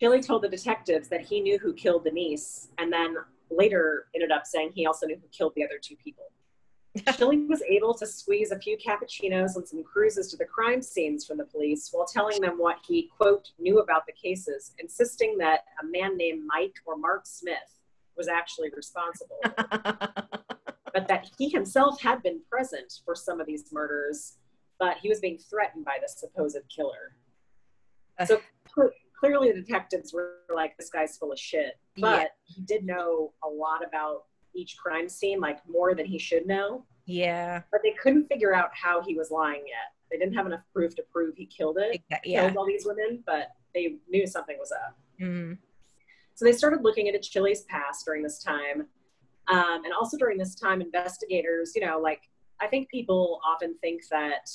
Chilly told the detectives that he knew who killed Denise, and then later ended up saying he also knew who killed the other two people. Chilly was able to squeeze a few cappuccinos and some cruises to the crime scenes from the police while telling them what he, quote, knew about the cases, insisting that a man named Mike or Mark Smith was actually responsible, but that he himself had been present for some of these murders, but he was being threatened by the supposed killer. So clearly the detectives were like, this guy's full of shit, but he did know a lot about each crime scene, like more than he should know. Yeah. But they couldn't figure out how he was lying yet. They didn't have enough proof to prove he killed it. Killed all these women, but they knew something was up. Mm-hmm. So they started looking into Chilly's past during this time. And also during this time, investigators, you know, like, I think people often think that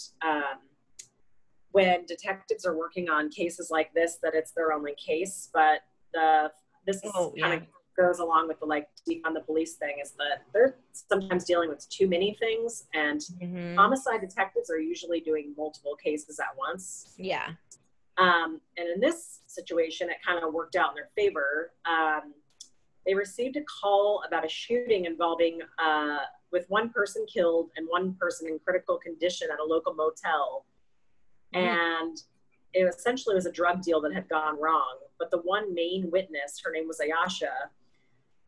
when detectives are working on cases like this, that it's their only case, but this kind of goes along with the like on the police thing, is that they're sometimes dealing with too many things, and homicide detectives are usually doing multiple cases at once. Yeah. And in this situation, it kind of worked out in their favor. They received a call about a shooting involving with one person killed and one person in critical condition at a local motel. And it essentially was a drug deal that had gone wrong. But the one main witness, her name was Ayasha,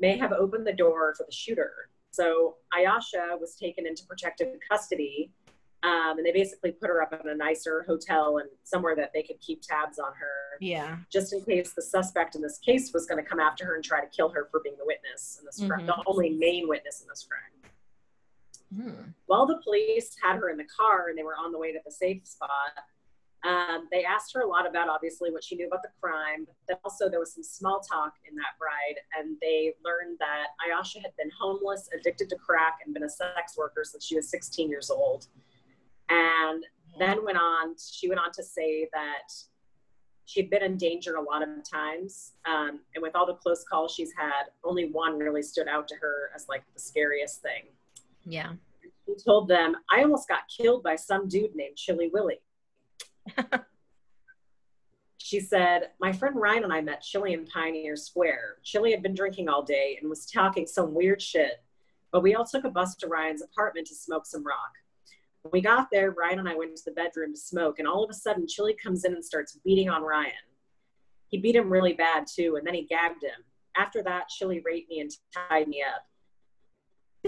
may have opened the door for the shooter. So Ayasha was taken into protective custody, and they basically put her up in a nicer hotel and somewhere that they could keep tabs on her. Yeah. Just in case the suspect in this case was going to come after her and try to kill her for being the witness in this crime, the only main witness in this crime. While the police had her in the car and they were on the way to the safe spot, they asked her a lot about, obviously, what she knew about the crime, but then also there was some small talk in that ride, and they learned that Ayasha had been homeless, addicted to crack, and been a sex worker since she was 16 years old. And then she went on to say that she'd been in danger a lot of times, and with all the close calls she's had, only one really stood out to her as, like, the scariest thing. Yeah. She told them, I almost got killed by some dude named Chilly Willy. She said, my friend Ryan and I met Chilly in Pioneer Square. Chilly had been drinking all day and was talking some weird shit, but we all took a bus to Ryan's apartment to smoke some rock. When we got there, Ryan and I went to the bedroom to smoke, and all of a sudden Chilly comes in and starts beating on Ryan. He beat him really bad too, and then he gagged him. After that, Chilly raped me and tied me up.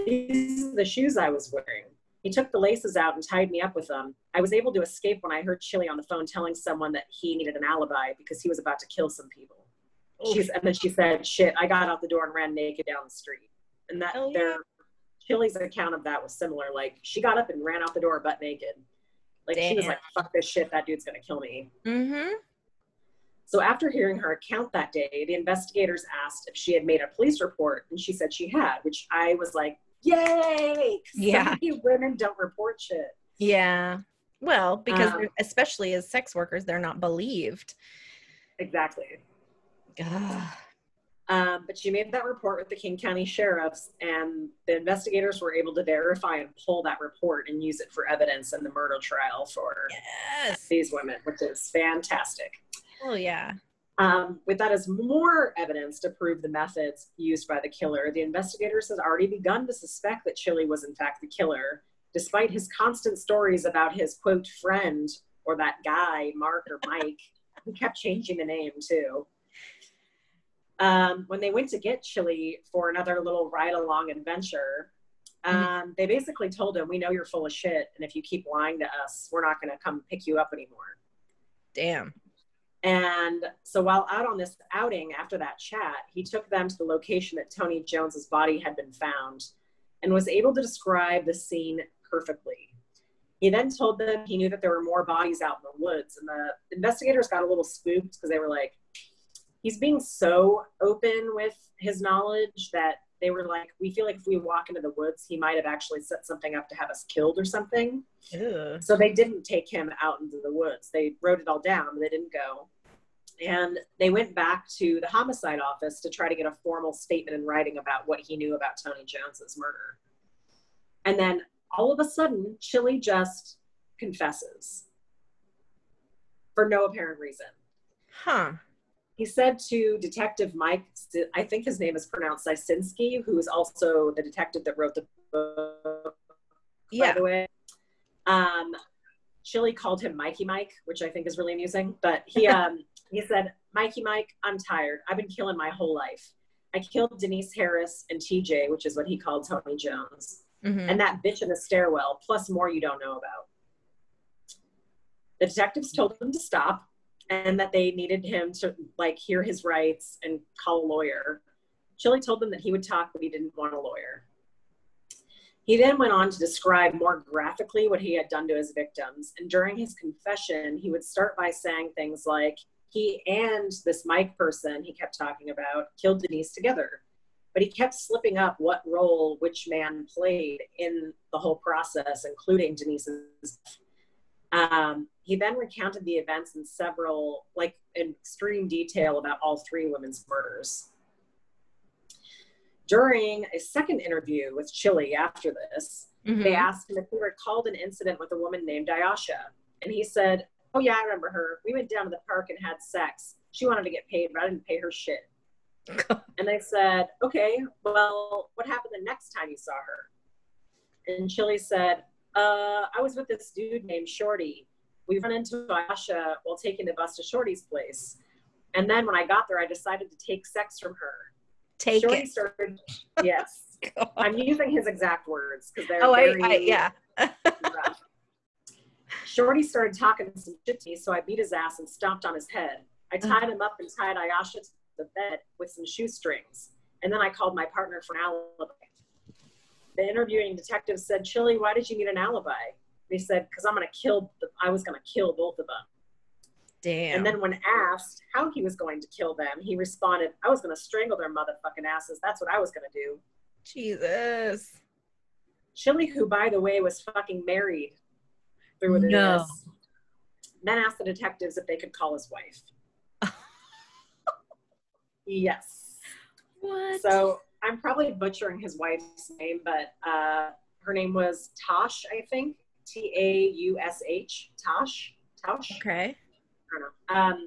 These are the shoes I was wearing. He took the laces out and tied me up with them. I was able to escape when I heard Chilly on the phone telling someone that he needed an alibi because he was about to kill some people. And then she said, shit, I got out the door and ran naked down the street. And that Chilly's account of that was similar. Like, she got up and ran out the door butt naked. Like, damn. She was like, fuck this shit, that dude's gonna kill me. So after hearing her account that day, the investigators asked if she had made a police report, and she said she had, which I was like, yay! Yeah. So many women don't report shit. Yeah. Well, because especially as sex workers, they're not believed. Exactly. But she made that report with the King County sheriffs, and the investigators were able to verify and pull that report and use it for evidence in the murder trial for these women, which is fantastic. Oh, yeah. With that as more evidence to prove the methods used by the killer, the investigators had already begun to suspect that Chilly was in fact the killer, despite his constant stories about his, quote, friend, or that guy, Mark or Mike, who kept changing the name, too. When they went to get Chilly for another little ride-along adventure, they basically told him, we know you're full of shit, and if you keep lying to us, we're not going to come pick you up anymore. Damn. And so while out on this outing after that chat, he took them to the location that Tony Jones's body had been found and was able to describe the scene perfectly. He then told them he knew that there were more bodies out in the woods, and the investigators got a little spooked because they were like, he's being so open with his knowledge that they were like, we feel like if we walk into the woods, he might have actually set something up to have us killed or something. Ew. So they didn't take him out into the woods. They wrote it all down, but they didn't go. And they went back to the homicide office to try to get a formal statement in writing about what he knew about Tony Jones's murder. And then all of a sudden, Chilly just confesses for no apparent reason. Huh. He said to Detective Mike, I think his name is pronounced Ciesynski, who is also the detective that wrote the book, by the way. Chilly called him Mikey Mike, which I think is really amusing. But he said, Mikey Mike, I'm tired. I've been killing my whole life. I killed Denise Harris and TJ, which is what he called Tony Jones. Mm-hmm. And that bitch in the stairwell, plus more you don't know about. The detectives told him to stop, and that they needed him to like hear his rights and call a lawyer. Chilly told them that he would talk, but he didn't want a lawyer. He then went on to describe more graphically what he had done to his victims. And during his confession, he would start by saying things like, he and this Mike person he kept talking about killed Denise together, but he kept slipping up what role which man played in the whole process, including Denise's. He then recounted the events in several, like in extreme detail about all three women's murders. During a second interview with Chilly after this, they asked him if he recalled an incident with a woman named Ayasha. And he said, oh yeah, I remember her. We went down to the park and had sex. She wanted to get paid, but I didn't pay her shit. And they said, okay, well, what happened the next time you saw her? And Chilly said, I was with this dude named Shorty. We run into Ayasha while taking the bus to Shorty's place. And then when I got there, I decided to take sex from her. Shorty started, yes. I'm using his exact words because they're rough. Shorty started talking some shit to me, so I beat his ass and stomped on his head. I tied him up and tied Ayasha to the bed with some shoestrings. And then I called my partner for an alibi. The interviewing detective said, Chilly, why did you need an alibi? They said, because I was going to kill both of them. Damn. And then when asked how he was going to kill them, he responded, I was going to strangle their motherfucking asses. That's what I was going to do. Jesus. Chilly, who, by the way, was fucking married through this, then asked the detectives if they could call his wife. Yes. What? So I'm probably butchering his wife's name, but her name was Tosh, I think. T-A-U-S-H. Tosh? Tosh? Okay. I don't know.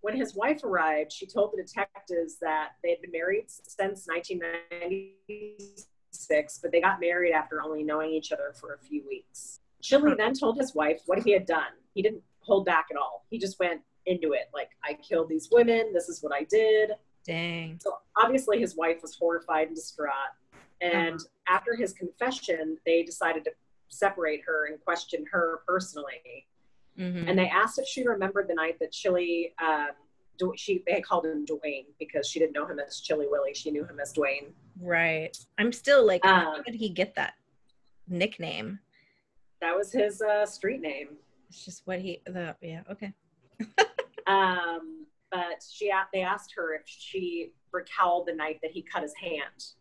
When his wife arrived, she told the detectives that they had been married since 1996, but they got married after only knowing each other for a few weeks. Chilly then told his wife what he had done. He didn't hold back at all. He just went into it. Like, I killed these women. This is what I did. Dang. So obviously his wife was horrified and distraught. And after his confession, they decided to separate her and question her personally. And they asked if she remembered the night that Chilly, they called him Dwayne because she didn't know him as Chilly Willy. She knew him as Dwayne. Right. I'm still like, how did he get that nickname? That was his street name. It's just what he, okay. But they asked her if she recalled the night that he cut his hand.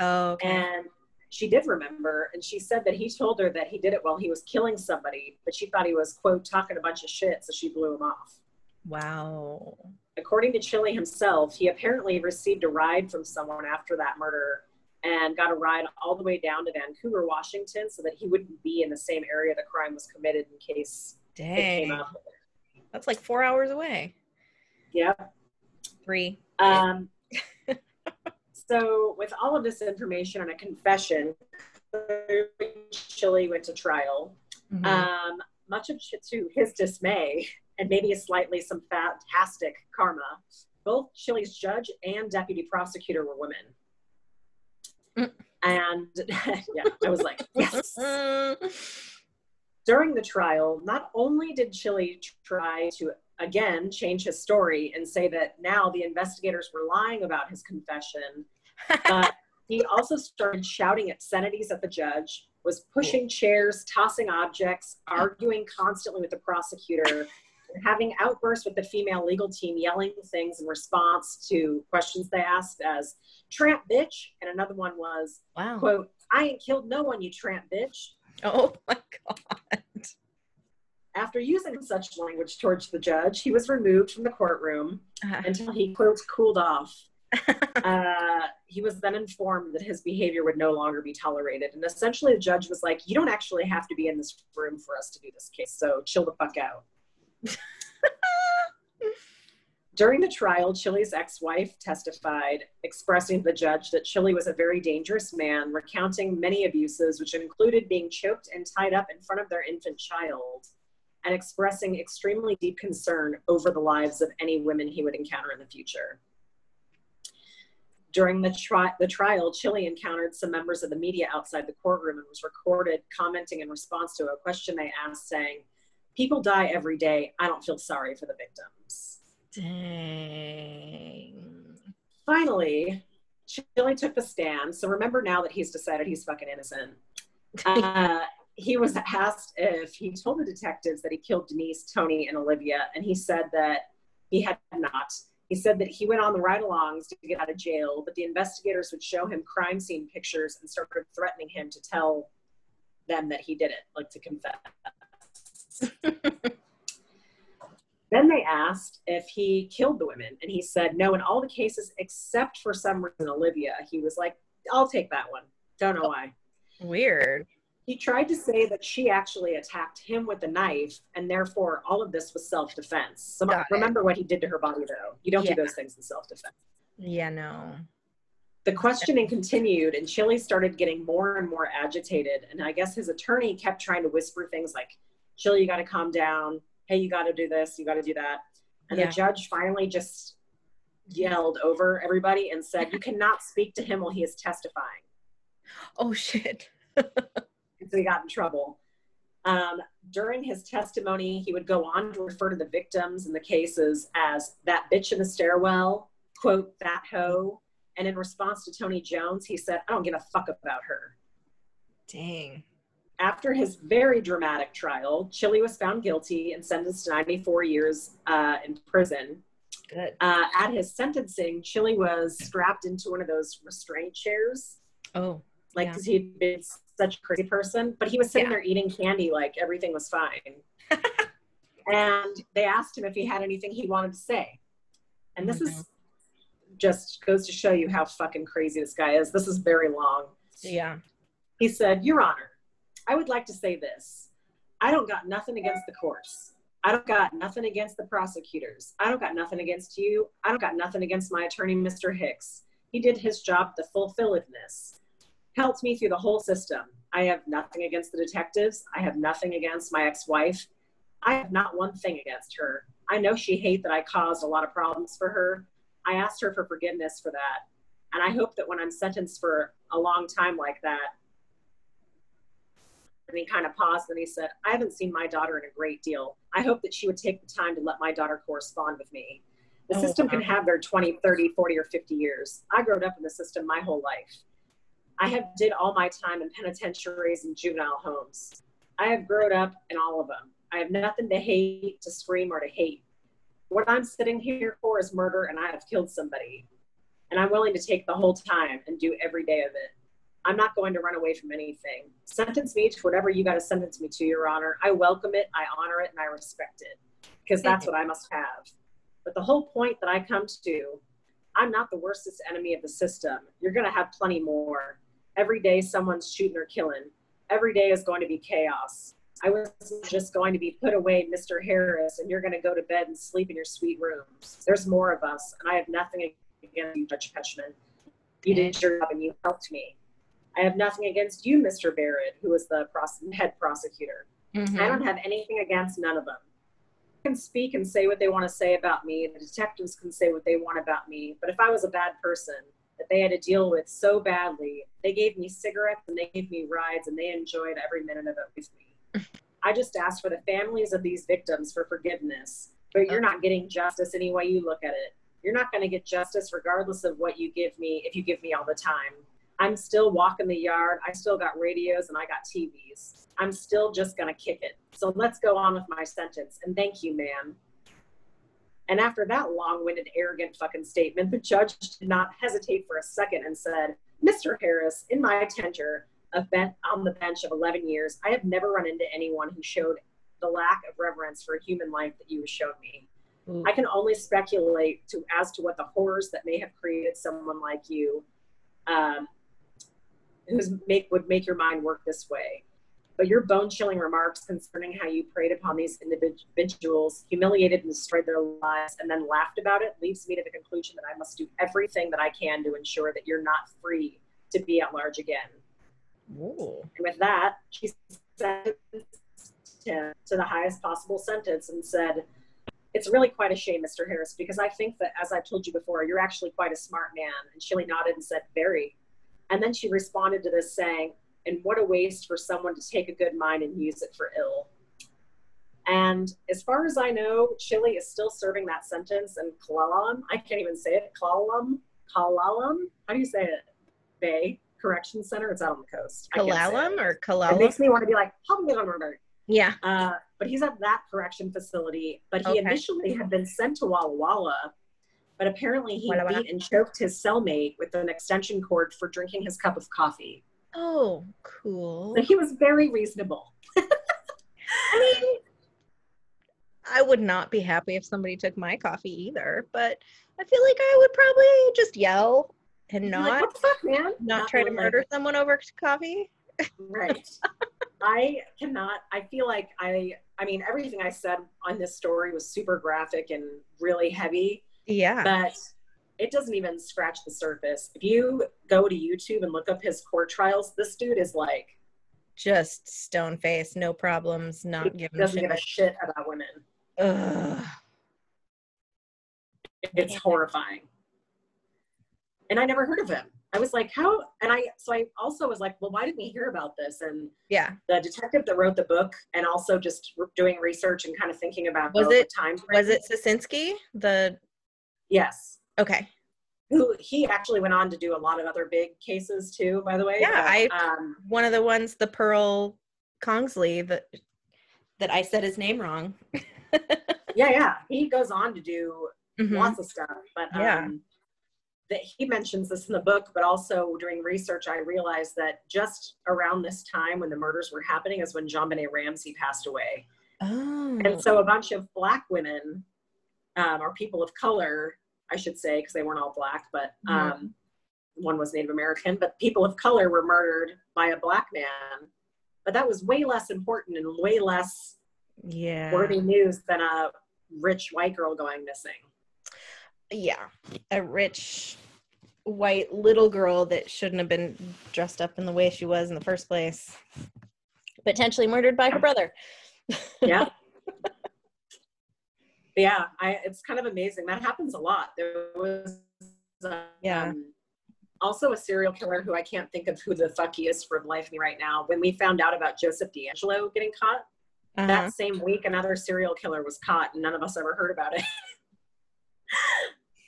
Oh, okay. And she did remember, and she said that he told her that he did it while he was killing somebody, but she thought he was, quote, talking a bunch of shit, so she blew him off. Wow. According to Chilly himself, he apparently received a ride from someone after that murder and got a ride all the way down to Vancouver, Washington, so that he wouldn't be in the same area the crime was committed in case it came up. That's like 4 hours away. Yep. Three. So with all of this information and a confession, Chilly went to trial. Much of to his dismay, and maybe a slightly some fantastic karma, both Chilly's judge and deputy prosecutor were women. And yeah, I was like, yes. During the trial, not only did Chilly try to again change his story and say that now the investigators were lying about his confession, but he also started shouting obscenities at the judge, was pushing chairs, tossing objects, arguing constantly with the prosecutor, and having outbursts with the female legal team, yelling things in response to questions they asked as, tramp bitch, and another one was, quote, I ain't killed no one, you tramp bitch. Oh my God. After using such language towards the judge, he was removed from the courtroom until he, quote, cooled off. He was then informed that his behavior would no longer be tolerated. And essentially the judge was like, you don't actually have to be in this room for us to do this case, so chill the fuck out. During the trial, Chilly's ex-wife testified, expressing to the judge that Chilly was a very dangerous man, recounting many abuses, which included being choked and tied up in front of their infant child, and expressing extremely deep concern over the lives of any women he would encounter in the future. During the trial, Chilly encountered some members of the media outside the courtroom and was recorded commenting in response to a question they asked, saying, "People die every day. I don't feel sorry for the victims." Dang. Finally, Chilly took the stand. So remember now that he's decided he's fucking innocent. He was asked if he told the detectives that he killed Denise, Tony, and Olivia, and he said that he had not. He said that he went on the ride-alongs to get out of jail, but the investigators would show him crime scene pictures and started threatening him to tell them that he did it, like to confess. Then they asked if he killed the women, and he said no in all the cases except for some reason Olivia. He was like, "I'll take that one. Don't know why." Weird. He tried to say that she actually attacked him with a knife, and therefore all of this was self-defense. So remember what he did to her body, though. You don't do those things in self-defense. Yeah, no. The questioning continued, and Chilly started getting more and more agitated, and I guess his attorney kept trying to whisper things like, "Chilly, you got to calm down. Hey, you got to do this, you got to do that." And the judge finally just yelled over everybody and said, "You cannot speak to him while he is testifying." Oh, shit. And so he got in trouble. During his testimony, he would go on to refer to the victims in the cases as "that bitch in the stairwell," quote, "that hoe." And in response to Tony Jones, he said, "I don't give a fuck about her." Dang. After his very dramatic trial, Chilly was found guilty and sentenced to 94 years in prison. Good. At his sentencing, Chilly was strapped into one of those restraint chairs. Oh. Like, because he'd been such a crazy person. But he was sitting there eating candy like everything was fine. And they asked him if he had anything he wanted to say. And this is just goes to show you how fucking crazy this guy is. This is very long. Yeah. He said, "Your Honor, I would like to say this. I don't got nothing against the courts. I don't got nothing against the prosecutors. I don't got nothing against you. I don't got nothing against my attorney, Mr. Hicks. He did his job to fulfilledness. Helped me through the whole system. I have nothing against the detectives. I have nothing against my ex-wife. I have not one thing against her. I know she hates that I caused a lot of problems for her. I asked her for forgiveness for that. And I hope that when I'm sentenced for a long time like that," and he kind of paused and he said, "I haven't seen my daughter in a great deal. I hope that she would take the time to let my daughter correspond with me. The system can have their 20, 30, 40, or 50 years. I grew up in the system my whole life. I have did all my time in penitentiaries and juvenile homes. I have grown up in all of them. I have nothing to hate, to scream, or to hate. What I'm sitting here for is murder, and I have killed somebody. And I'm willing to take the whole time and do every day of it. I'm not going to run away from anything. Sentence me to whatever you got to sentence me to, Your Honor. I welcome it, I honor it, and I respect it, because that's what I must have. But the whole point that I come to, I'm not the worstest enemy of the system. You're going to have plenty more. Every day someone's shooting or killing. Every day is going to be chaos. I was just going to be put away, Mr. Harris, and you're going to go to bed and sleep in your sweet rooms. There's more of us, and I have nothing against you, Judge Petchman. You did your job and you helped me. I have nothing against you, Mr. Barrett," who was the head prosecutor. Mm-hmm. "I don't have anything against none of them. They can speak and say what they want to say about me. The detectives can say what they want about me. But if I was a bad person that they had to deal with so badly, they gave me cigarettes and they gave me rides and they enjoyed every minute of it with me. I just asked for the families of these victims for forgiveness. But you're not getting justice any way you look at it. You're not going to get justice regardless of what you give me if you give me all the time. I'm still walking the yard. I still got radios and I got TVs. I'm still just going to kick it. So let's go on with my sentence. And thank you, ma'am." And after that long-winded, arrogant fucking statement, the judge did not hesitate for a second and said, "Mr. Harris, in my tenure on the bench of 11 years, I have never run into anyone who showed the lack of reverence for human life that you showed me. I can only speculate as to what the horrors that may have created someone like you would make your mind work this way. but your bone-chilling remarks concerning how you preyed upon these individuals, humiliated and destroyed their lives, and then laughed about it leaves me to the conclusion that I must do everything that I can to ensure that you're not free to be at large again. Ooh. And with that, she sentenced him to the highest possible sentence and said, "It's really quite a shame, Mr. Harris, because I think that, as I told you before, you're actually quite a smart man." And Chilly nodded and said, "Very." And then she responded to this saying, "And what a waste for someone to take a good mind and use it for ill." And as far as I know, Chilly is still serving that sentence in Kalalam. I can't even say it. Kalalam? How do you say it? Bay Correction Center. It's out on the coast. Kalalam or Kalalam? It makes me want to be like, yeah. But he's at that correction facility. But he initially had been sent to Walla Walla. But apparently he beat and choked his cellmate with an extension cord for drinking his cup of coffee. Oh, cool. So he was very reasonable. I mean, I would not be happy if somebody took my coffee either, but I feel like I would probably just yell and not, like, what the fuck, man? Not try to murder someone over coffee. Right. I cannot, I feel like I mean, everything I said on this story was super graphic and really heavy. Yeah. But it doesn't even scratch the surface. If you go to YouTube and look up his court trials, this dude is like just stone faced, no problems, not giving doesn't give a shit about women. Ugh. It's horrifying. And I never heard of him. I was like, how? And I also was like, well, why didn't we hear about this? And yeah, the detective that wrote the book, and also just doing research and kind of thinking about was it Ciesynski? Yes. Okay. He actually went on to do a lot of other big cases too, by the way. Yeah, one of the ones, the Pearl Kongsley, that I said his name wrong. Yeah. He goes on to do lots of stuff, but that he mentions this in the book, but also during research, I realized that just around this time when the murders were happening is when JonBenet Ramsey passed away. Oh. And so a bunch of Black women, or people of color, I should say, because they weren't all Black, but one was Native American, but people of color were murdered by a Black man. But that was way less important and way less worthy news than a rich white girl going missing. Yeah, a rich white little girl that shouldn't have been dressed up in the way she was in the first place. Potentially murdered by her brother. Yeah. Yeah, it's kind of amazing. That happens a lot. There was also a serial killer who I can't think of who the fuck he is for life me right now. When we found out about Joseph D'Angelo getting caught, that same week another serial killer was caught and none of us ever heard about it.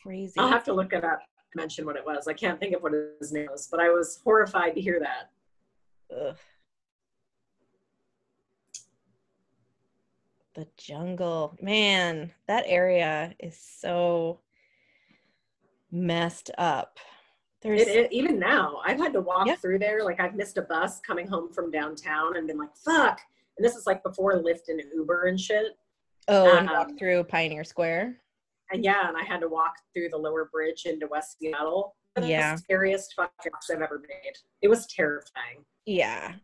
Crazy. I'll have to look it up and mention what it was. I can't think of what his name was, but I was horrified to hear that. Ugh. The jungle, man, that area is so messed up. Even now, I've had to walk through there. Like, I've missed a bus coming home from downtown and been like, fuck. And this is like before Lyft and Uber and shit. Oh, and walk through Pioneer Square. And and I had to walk through the Lower Bridge into West Seattle. The scariest fucking walks I've ever made. It was terrifying. Yeah,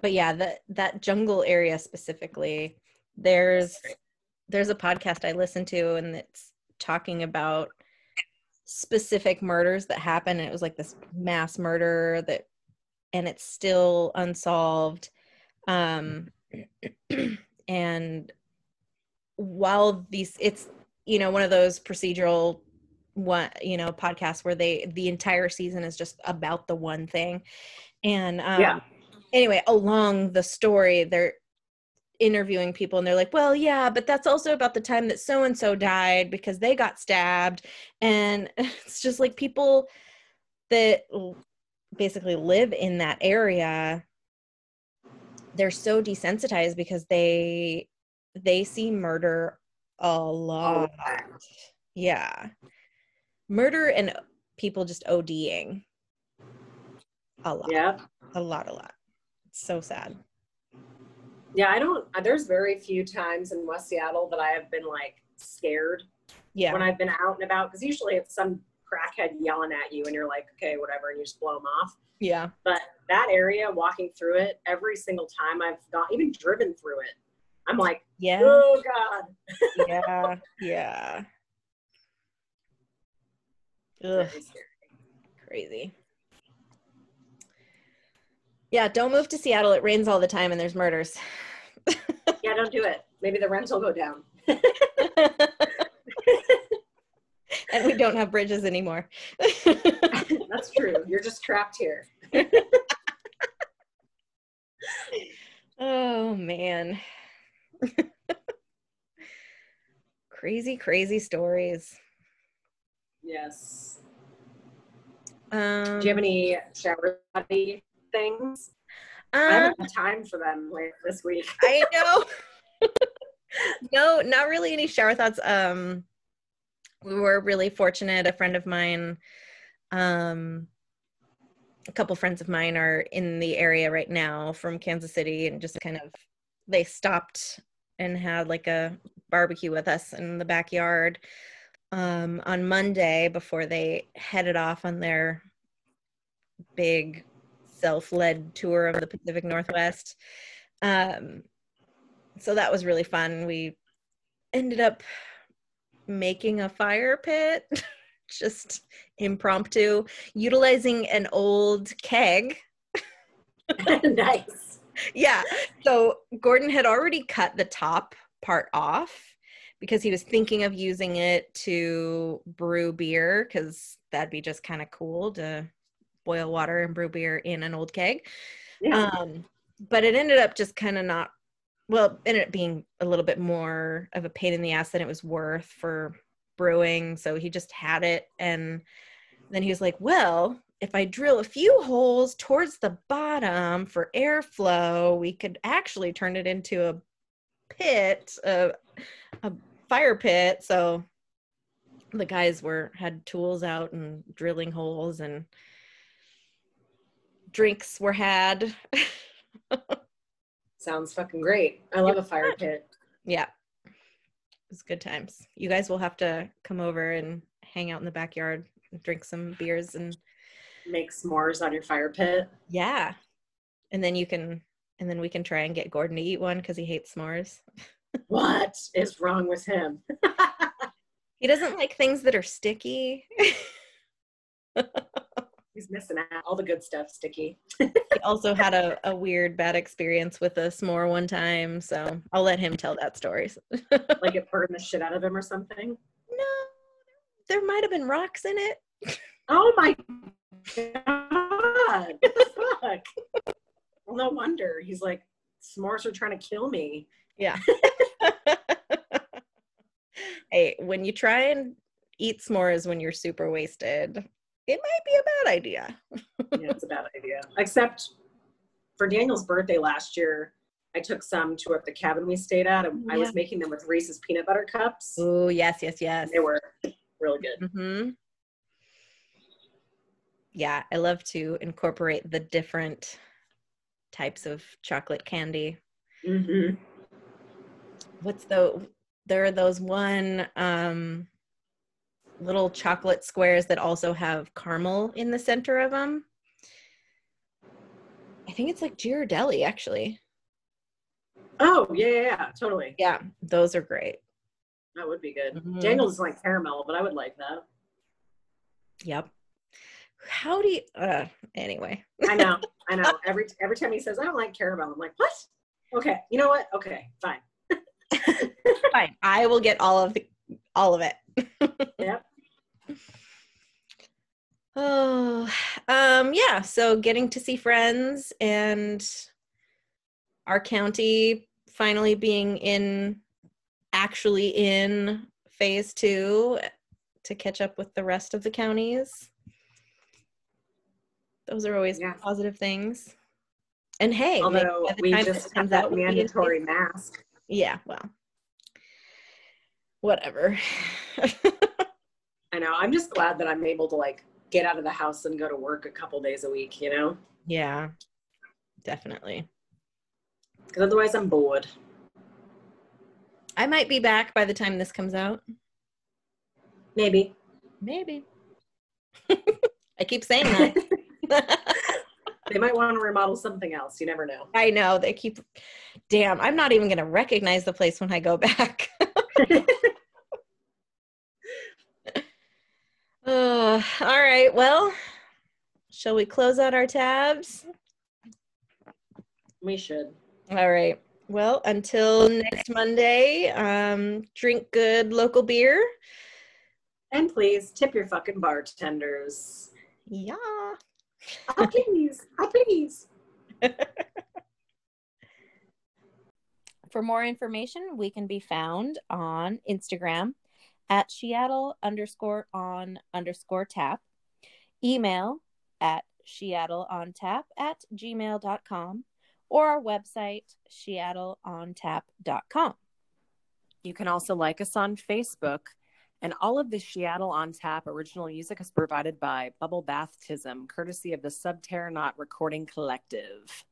But yeah, that jungle area specifically, there's a podcast I listen to, and it's talking about specific murders that happened, and it was like this mass murder and it's still unsolved. And while it's, one of those procedural podcasts where the entire season is just about the one thing. And, anyway, along the story, they're interviewing people and they're like, well, yeah, but that's also about the time that so-and-so died because they got stabbed. And it's just like people that basically live in that area, they're so desensitized because they see murder a lot. Yeah. Murder and people just ODing a lot. Yeah. A lot. It's so sad. Yeah, there's very few times in West Seattle that I have been like scared when I've been out and about, because usually it's some crack crackhead yelling at you and you're like, okay, whatever, and you just blow them off. Yeah. But that area, walking through it, every single time I've even driven through it, I'm like, yeah. Oh God. Yeah. Yeah. Ugh. Crazy. Yeah. Don't move to Seattle. It rains all the time and there's murders. Yeah. Don't do it. Maybe the rents will go down. And we don't have bridges anymore. That's true. You're just trapped here. Oh, man. Crazy, crazy stories. Yes. Do you have any shower buddy things? I haven't had time for them later this week. I know. No, not really any shower thoughts. We were really fortunate. A friend of mine, a couple friends of mine are in the area right now from Kansas City, and just kind of, they stopped and had like a barbecue with us in the backyard on Monday before they headed off on their big self-led tour of the Pacific Northwest. So that was really fun. We ended up making a fire pit, just impromptu, utilizing an old keg. Nice. Yeah. So Gordon had already cut the top part off because he was thinking of using it to brew beer, because that'd be just kind of cool to boil water and brew beer in an old keg. Yeah. But it ended up just kind of not, well, ended up being a little bit more of a pain in the ass than it was worth for brewing. So he just had it. And then he was like, well, if I drill a few holes towards the bottom for airflow, we could actually turn it into a pit, a fire pit. So the guys had tools out and drilling holes, and drinks were had. Sounds fucking great. I love a fire pit. Yeah. It was good times. You guys will have to come over and hang out in the backyard, drink some beers and make s'mores on your fire pit. Yeah. And then we can try and get Gordon to eat one, because he hates s'mores. What is wrong with him? He doesn't like things that are sticky. He's missing out. All the good stuff, sticky. He also had a weird bad experience with a s'more one time, so I'll let him tell that story. Like it burned the shit out of him or something? No. There might have been rocks in it. Oh my God. What the fuck? Well, no wonder. He's like, s'mores are trying to kill me. Yeah. Hey, when you try and eat s'mores when you're super wasted, it might be a bad idea. Yeah, it's a bad idea. Except for Daniel's birthday last year, I took some to the cabin we stayed at, and yeah. I was making them with Reese's peanut butter cups. Oh, yes, yes, yes. And they were really good. Mm-hmm. Yeah, I love to incorporate the different types of chocolate candy. Mm-hmm. There are those one little chocolate squares that also have caramel in the center of them. I think it's like Ghirardelli, actually. Oh, yeah, totally. Yeah, those are great. That would be good. Mm-hmm. Daniel's like caramel, but I would like that. Yep. How do you anyway. I know every time he says I don't like caramel, I'm like, what? Okay, you know what, okay, fine. Fine, I will get all of it. Yep. Oh, yeah, so getting to see friends and our county finally being in phase 2 to catch up with the rest of the counties. Those are always positive things. And hey, although we just have that mandatory mask. Yeah, well, whatever. I know. I'm just glad that I'm able to get out of the house and go to work a couple days a week, you know? Yeah, definitely. Because otherwise I'm bored. I might be back by the time this comes out. Maybe. I keep saying that. They might want to remodel something else. You never know. I know. They keep, damn, I'm not even going to recognize the place when I go back. All right. Well, shall we close out our tabs? We should. All right. Well, until next Monday, drink good local beer. And please tip your fucking bartenders. Yeah. Oh, please. Oh, please. For more information, we can be found on Instagram at Seattle_on_tap, email at SeattleOnTap@gmail.com, or our website, SeattleOnTap.com. You can also like us on Facebook. And all of the Seattle on Tap original music is provided by Bubble Bathtism, courtesy of the Subterranaut Recording Collective.